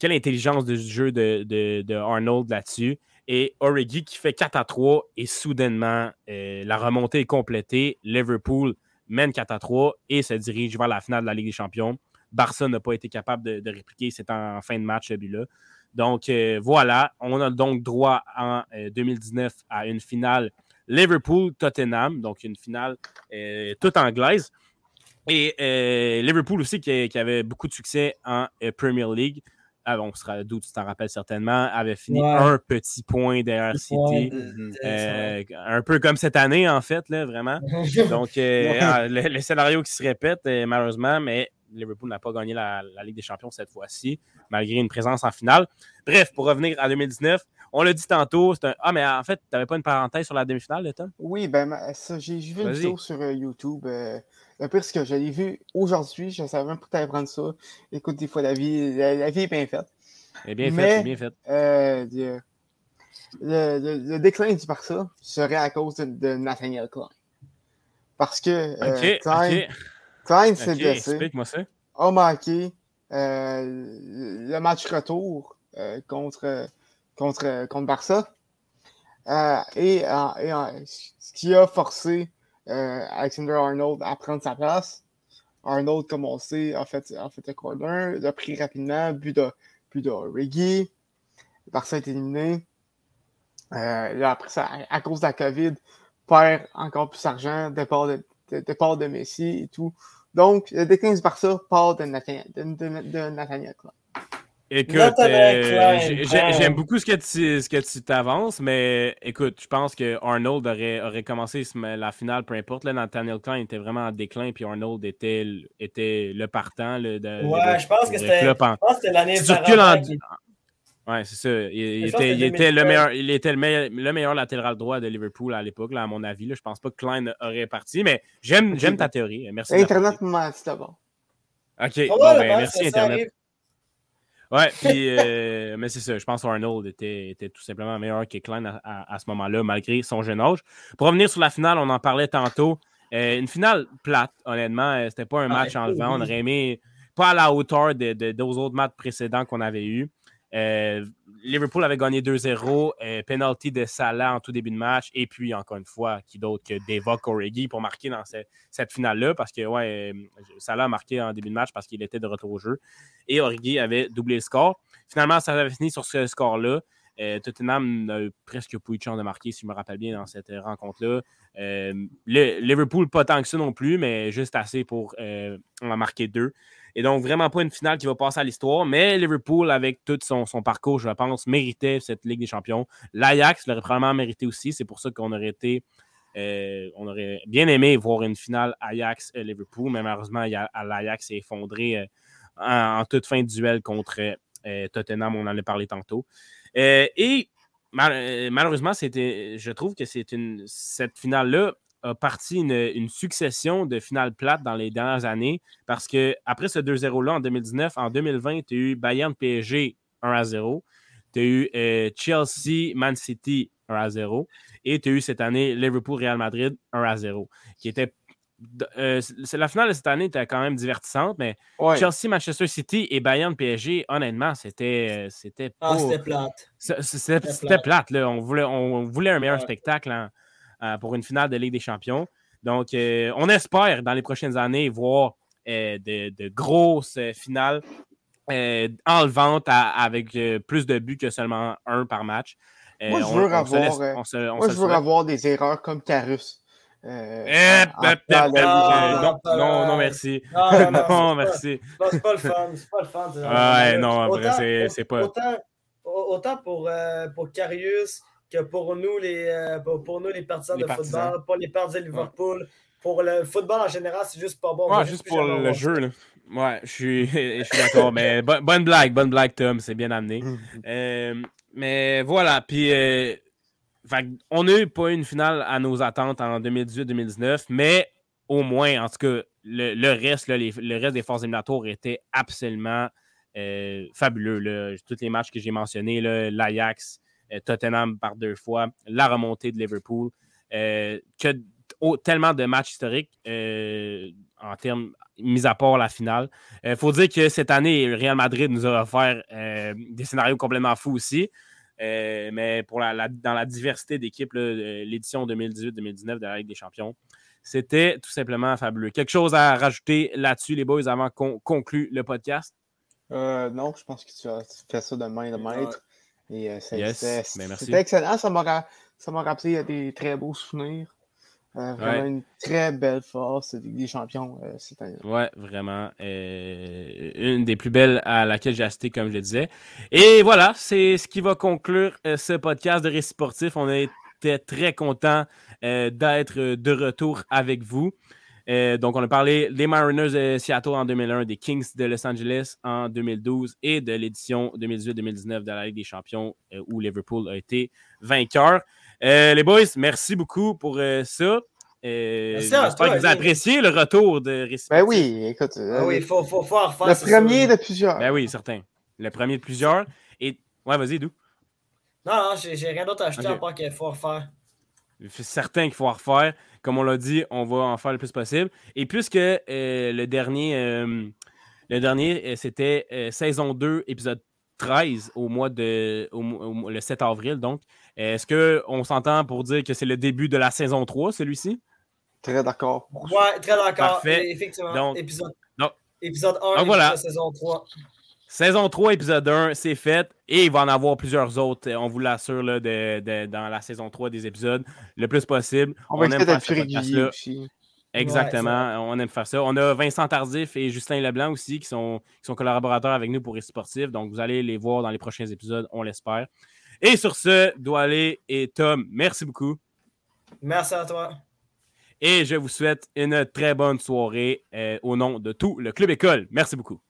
quelle intelligence de jeu de, de, de Arnold là-dessus. Et Origi qui fait quatre à trois et soudainement, euh, la remontée est complétée. Liverpool mène quatre à trois et se dirige vers la finale de la Ligue des Champions. Barça n'a pas été capable de, de répliquer, c'est en, en fin de match, ce but-là. Donc, euh, voilà, on a donc droit en euh, deux mille dix-neuf à une finale Liverpool-Tottenham, donc une finale euh, toute anglaise. Et euh, Liverpool aussi qui, qui avait beaucoup de succès en euh, Premier League. Ah, bon, d'où tu t'en rappelles certainement, avait fini ouais. un petit point derrière City. Euh, un peu comme cette année, en fait, là, vraiment. Donc, euh, ouais. le, le scénario qui se répète, euh, malheureusement, mais... Liverpool n'a pas gagné la, la Ligue des Champions cette fois-ci, malgré une présence en finale. Bref, pour revenir à deux mille dix-neuf, on l'a dit tantôt, c'est un... Ah, mais en fait, tu n'avais pas une parenthèse sur la demi-finale, Tom? Oui, ben ça, j'ai, j'ai vu Vas-y. une vidéo sur euh, YouTube. Euh, le pire, c'est que je l'ai vu aujourd'hui, je ne savais même pas que tu allais prendre ça. Écoute, des fois, la vie, la, la vie est bien faite. Elle est bien faite, c'est bien faite. Euh, le, le, le déclin du Barça serait à cause de, de Nathaniel Klein. parce que okay, euh, Klein, okay. Klein s'est okay, blessé. Explique-moi ça. A manqué euh, le match retour euh, contre, contre, contre Barça. Euh, et, euh, et euh, ce qui a forcé euh, Alexander Arnold à prendre sa place. Arnold, comme on le sait, a fait, a fait le corner, l'a pris rapidement, but de, but de Reggie. Barça est éliminé. Euh, là, après ça, à, à cause de la COVID, perd encore plus d'argent, départ de, de, départ de Messi et tout. Donc, le déclin du Barça part de Nathaniel, de, de, de Nathaniel Klein. Écoute, Nathaniel Klein, euh, j'ai, j'ai, j'aime beaucoup ce que tu, ce que tu t'avances, mais écoute, je pense que Arnold aurait, aurait commencé la finale, peu importe. Là, Nathaniel Klein était vraiment en déclin, puis Arnold était, était le partant. Le, de, ouais, le, je pense que c'était, je pense que c'était l'année de ouais, c'est ça. Il, il, était, il était le meilleur, il était le meilleur, le meilleur latéral droit de Liverpool à l'époque, là, à mon avis. Là, je pense pas que Klein aurait parti, mais j'aime, j'aime ta théorie. Merci. Internet m'a dit d'abord. OK. Bon, ben, merci, Internet. Ouais, puis, euh, mais c'est ça. Je pense qu'Arnold était, était tout simplement meilleur que Klein à, à, à ce moment-là, malgré son jeune âge. Pour revenir sur la finale, on en parlait tantôt. Euh, une finale plate, honnêtement. C'était pas un match ah, enlevant. Oui. On aurait aimé pas à la hauteur de, de, de, aux autres matchs précédents qu'on avait eus. Euh, Liverpool avait gagné deux zéro, euh, penalty de Salah en tout début de match, et puis encore une fois, qui d'autre que Divock Origi pour marquer dans ce, cette finale-là, parce que ouais, euh, Salah a marqué en début de match parce qu'il était de retour au jeu, et Origi avait doublé le score. Finalement, ça avait fini sur ce score-là. Euh, Tottenham n'a presque pas eu de chance de marquer, si je me rappelle bien, dans cette rencontre-là. Euh, le, Liverpool, pas tant que ça non plus, mais juste assez pour euh, en marquer deux. Et donc, vraiment pas une finale qui va passer à l'histoire, mais Liverpool, avec tout son, son parcours, je pense, méritait cette Ligue des Champions. L'Ajax l'aurait probablement mérité aussi. C'est pour ça qu'on aurait été, euh, on aurait bien aimé voir une finale Ajax-Liverpool, mais malheureusement, l'Ajax s'est effondré euh, en, en toute fin de duel contre euh, Tottenham, on en a parlé tantôt. Euh, et mal, malheureusement, c'était, je trouve que c'est une, cette finale-là, a parti une, une succession de finales plates dans les dernières années parce qu'après ce deux zéro-là, en deux mille dix-neuf, en deux mille vingt, tu as eu Bayern-P S G un à zéro, tu as eu euh, Chelsea-Man City un à zéro et tu as eu cette année Liverpool-Real Madrid un à zéro. Qui était, euh, la finale de cette année était quand même divertissante, mais ouais. Chelsea-Manchester City et Bayern-P S G, honnêtement, c'était... C'était, ah, c'était plate. C'était, c'était, c'était plate, plate là. On, voulait, on voulait un meilleur ouais. spectacle en pour une finale de Ligue des Champions. Donc, euh, on espère, dans les prochaines années, voir euh, de, de grosses euh, finales euh, enlevantes à, avec euh, plus de buts que seulement un par match. Euh, moi, je veux, on, avoir, on laisse, euh, on se, on moi, je veux avoir des erreurs comme Carus. Euh, eh, en, pep, pep, pep, non, non, non, non, non, merci. Non, non, non, non merci. Pas, non, c'est pas le fun. C'est pas le fun. C'est ouais, non, autant, après, c'est, c'est pas... Autant, autant pour, euh, pour Carus... que pour nous, les, euh, pour nous, les partisans les de partisans. football, pas les partisans de Liverpool, ouais. pour le football en général, c'est juste pas bon. Ouais, juste pour le voir. Jeu. Là. Ouais, je suis, je suis d'accord. Mais bo- bonne blague, bonne blague, Tom, c'est bien amené. euh, mais voilà, puis euh, on n'a eu pas eu une finale à nos attentes en deux mille dix-huit deux mille dix-neuf, mais au moins, en tout cas, le, le, reste, là, les, le reste des phases éliminatoires était absolument euh, fabuleux. Là. Tous les matchs que j'ai mentionnés, là, l'Ajax, Tottenham par deux fois, la remontée de Liverpool, euh, que oh, tellement de matchs historiques euh, en termes, mis à part la finale. Il euh, faut dire que cette année, Real Madrid nous a offert euh, des scénarios complètement fous aussi, euh, mais pour la, la, dans la diversité d'équipes, là, l'édition deux mille dix-huit deux mille dix-neuf de la Ligue des Champions, c'était tout simplement fabuleux. Quelque chose à rajouter là-dessus, les boys, avant qu'on conclue le podcast? Euh, non, je pense que tu as fait ça de main de maître. Et euh, c'est, yes, c'était, c'était, c'était excellent. Ça m'a, ra- ça m'a rappelé des très beaux souvenirs. Euh, vraiment ouais. une très belle force de Ligue des Champions euh, cette année. Oui, vraiment. Euh, une des plus belles à laquelle j'ai assisté, comme je le disais. Et voilà, c'est ce qui va conclure euh, ce podcast de Récits Sportifs. On était très contents euh, d'être de retour avec vous. Euh, donc, on a parlé des Mariners de Seattle en deux mille un, des Kings de Los Angeles en deux mille douze et de l'édition deux mille dix-huit deux mille dix-neuf de la Ligue des Champions euh, où Liverpool a été vainqueur. Euh, les boys, merci beaucoup pour euh, ça. Euh, j'espère toi, que vous appréciez le retour de Récits. Ben oui, écoute. Euh, ben oui, il faut, faut, faut refaire le premier ça. De plusieurs. Ben oui, certain. Le premier de plusieurs. Et ouais, vas-y, Dou. Non, non, j'ai, j'ai rien d'autre à ajouter à part qu'il faut refaire. C'est certain qu'il faut en refaire. Comme on l'a dit, on va en faire le plus possible. Et puisque euh, le dernier, euh, le dernier c'était euh, saison deux, épisode treize, au mois de, au, au, le sept avril, donc, est-ce qu'on s'entend pour dire que c'est le début de la saison trois, celui-ci? Très d'accord. Ouais, très d'accord. Parfait. Effectivement, donc, épisode, donc, épisode un, donc voilà. Saison trois. Saison trois, épisode un, c'est fait. Et il va en avoir plusieurs autres, on vous l'assure, là, de, de, dans la saison trois des épisodes, le plus possible. On, on va essayer d'être régulier aussi. Exactement, ouais, on aime faire ça. On a Vincent Tardif et Justin Leblanc aussi, qui sont, qui sont collaborateurs avec nous pour Récits Sportifs. Donc, vous allez les voir dans les prochains épisodes, on l'espère. Et sur ce, Douali et Tom, merci beaucoup. Merci à toi. Et je vous souhaite une très bonne soirée euh, au nom de tout le Club École. Merci beaucoup.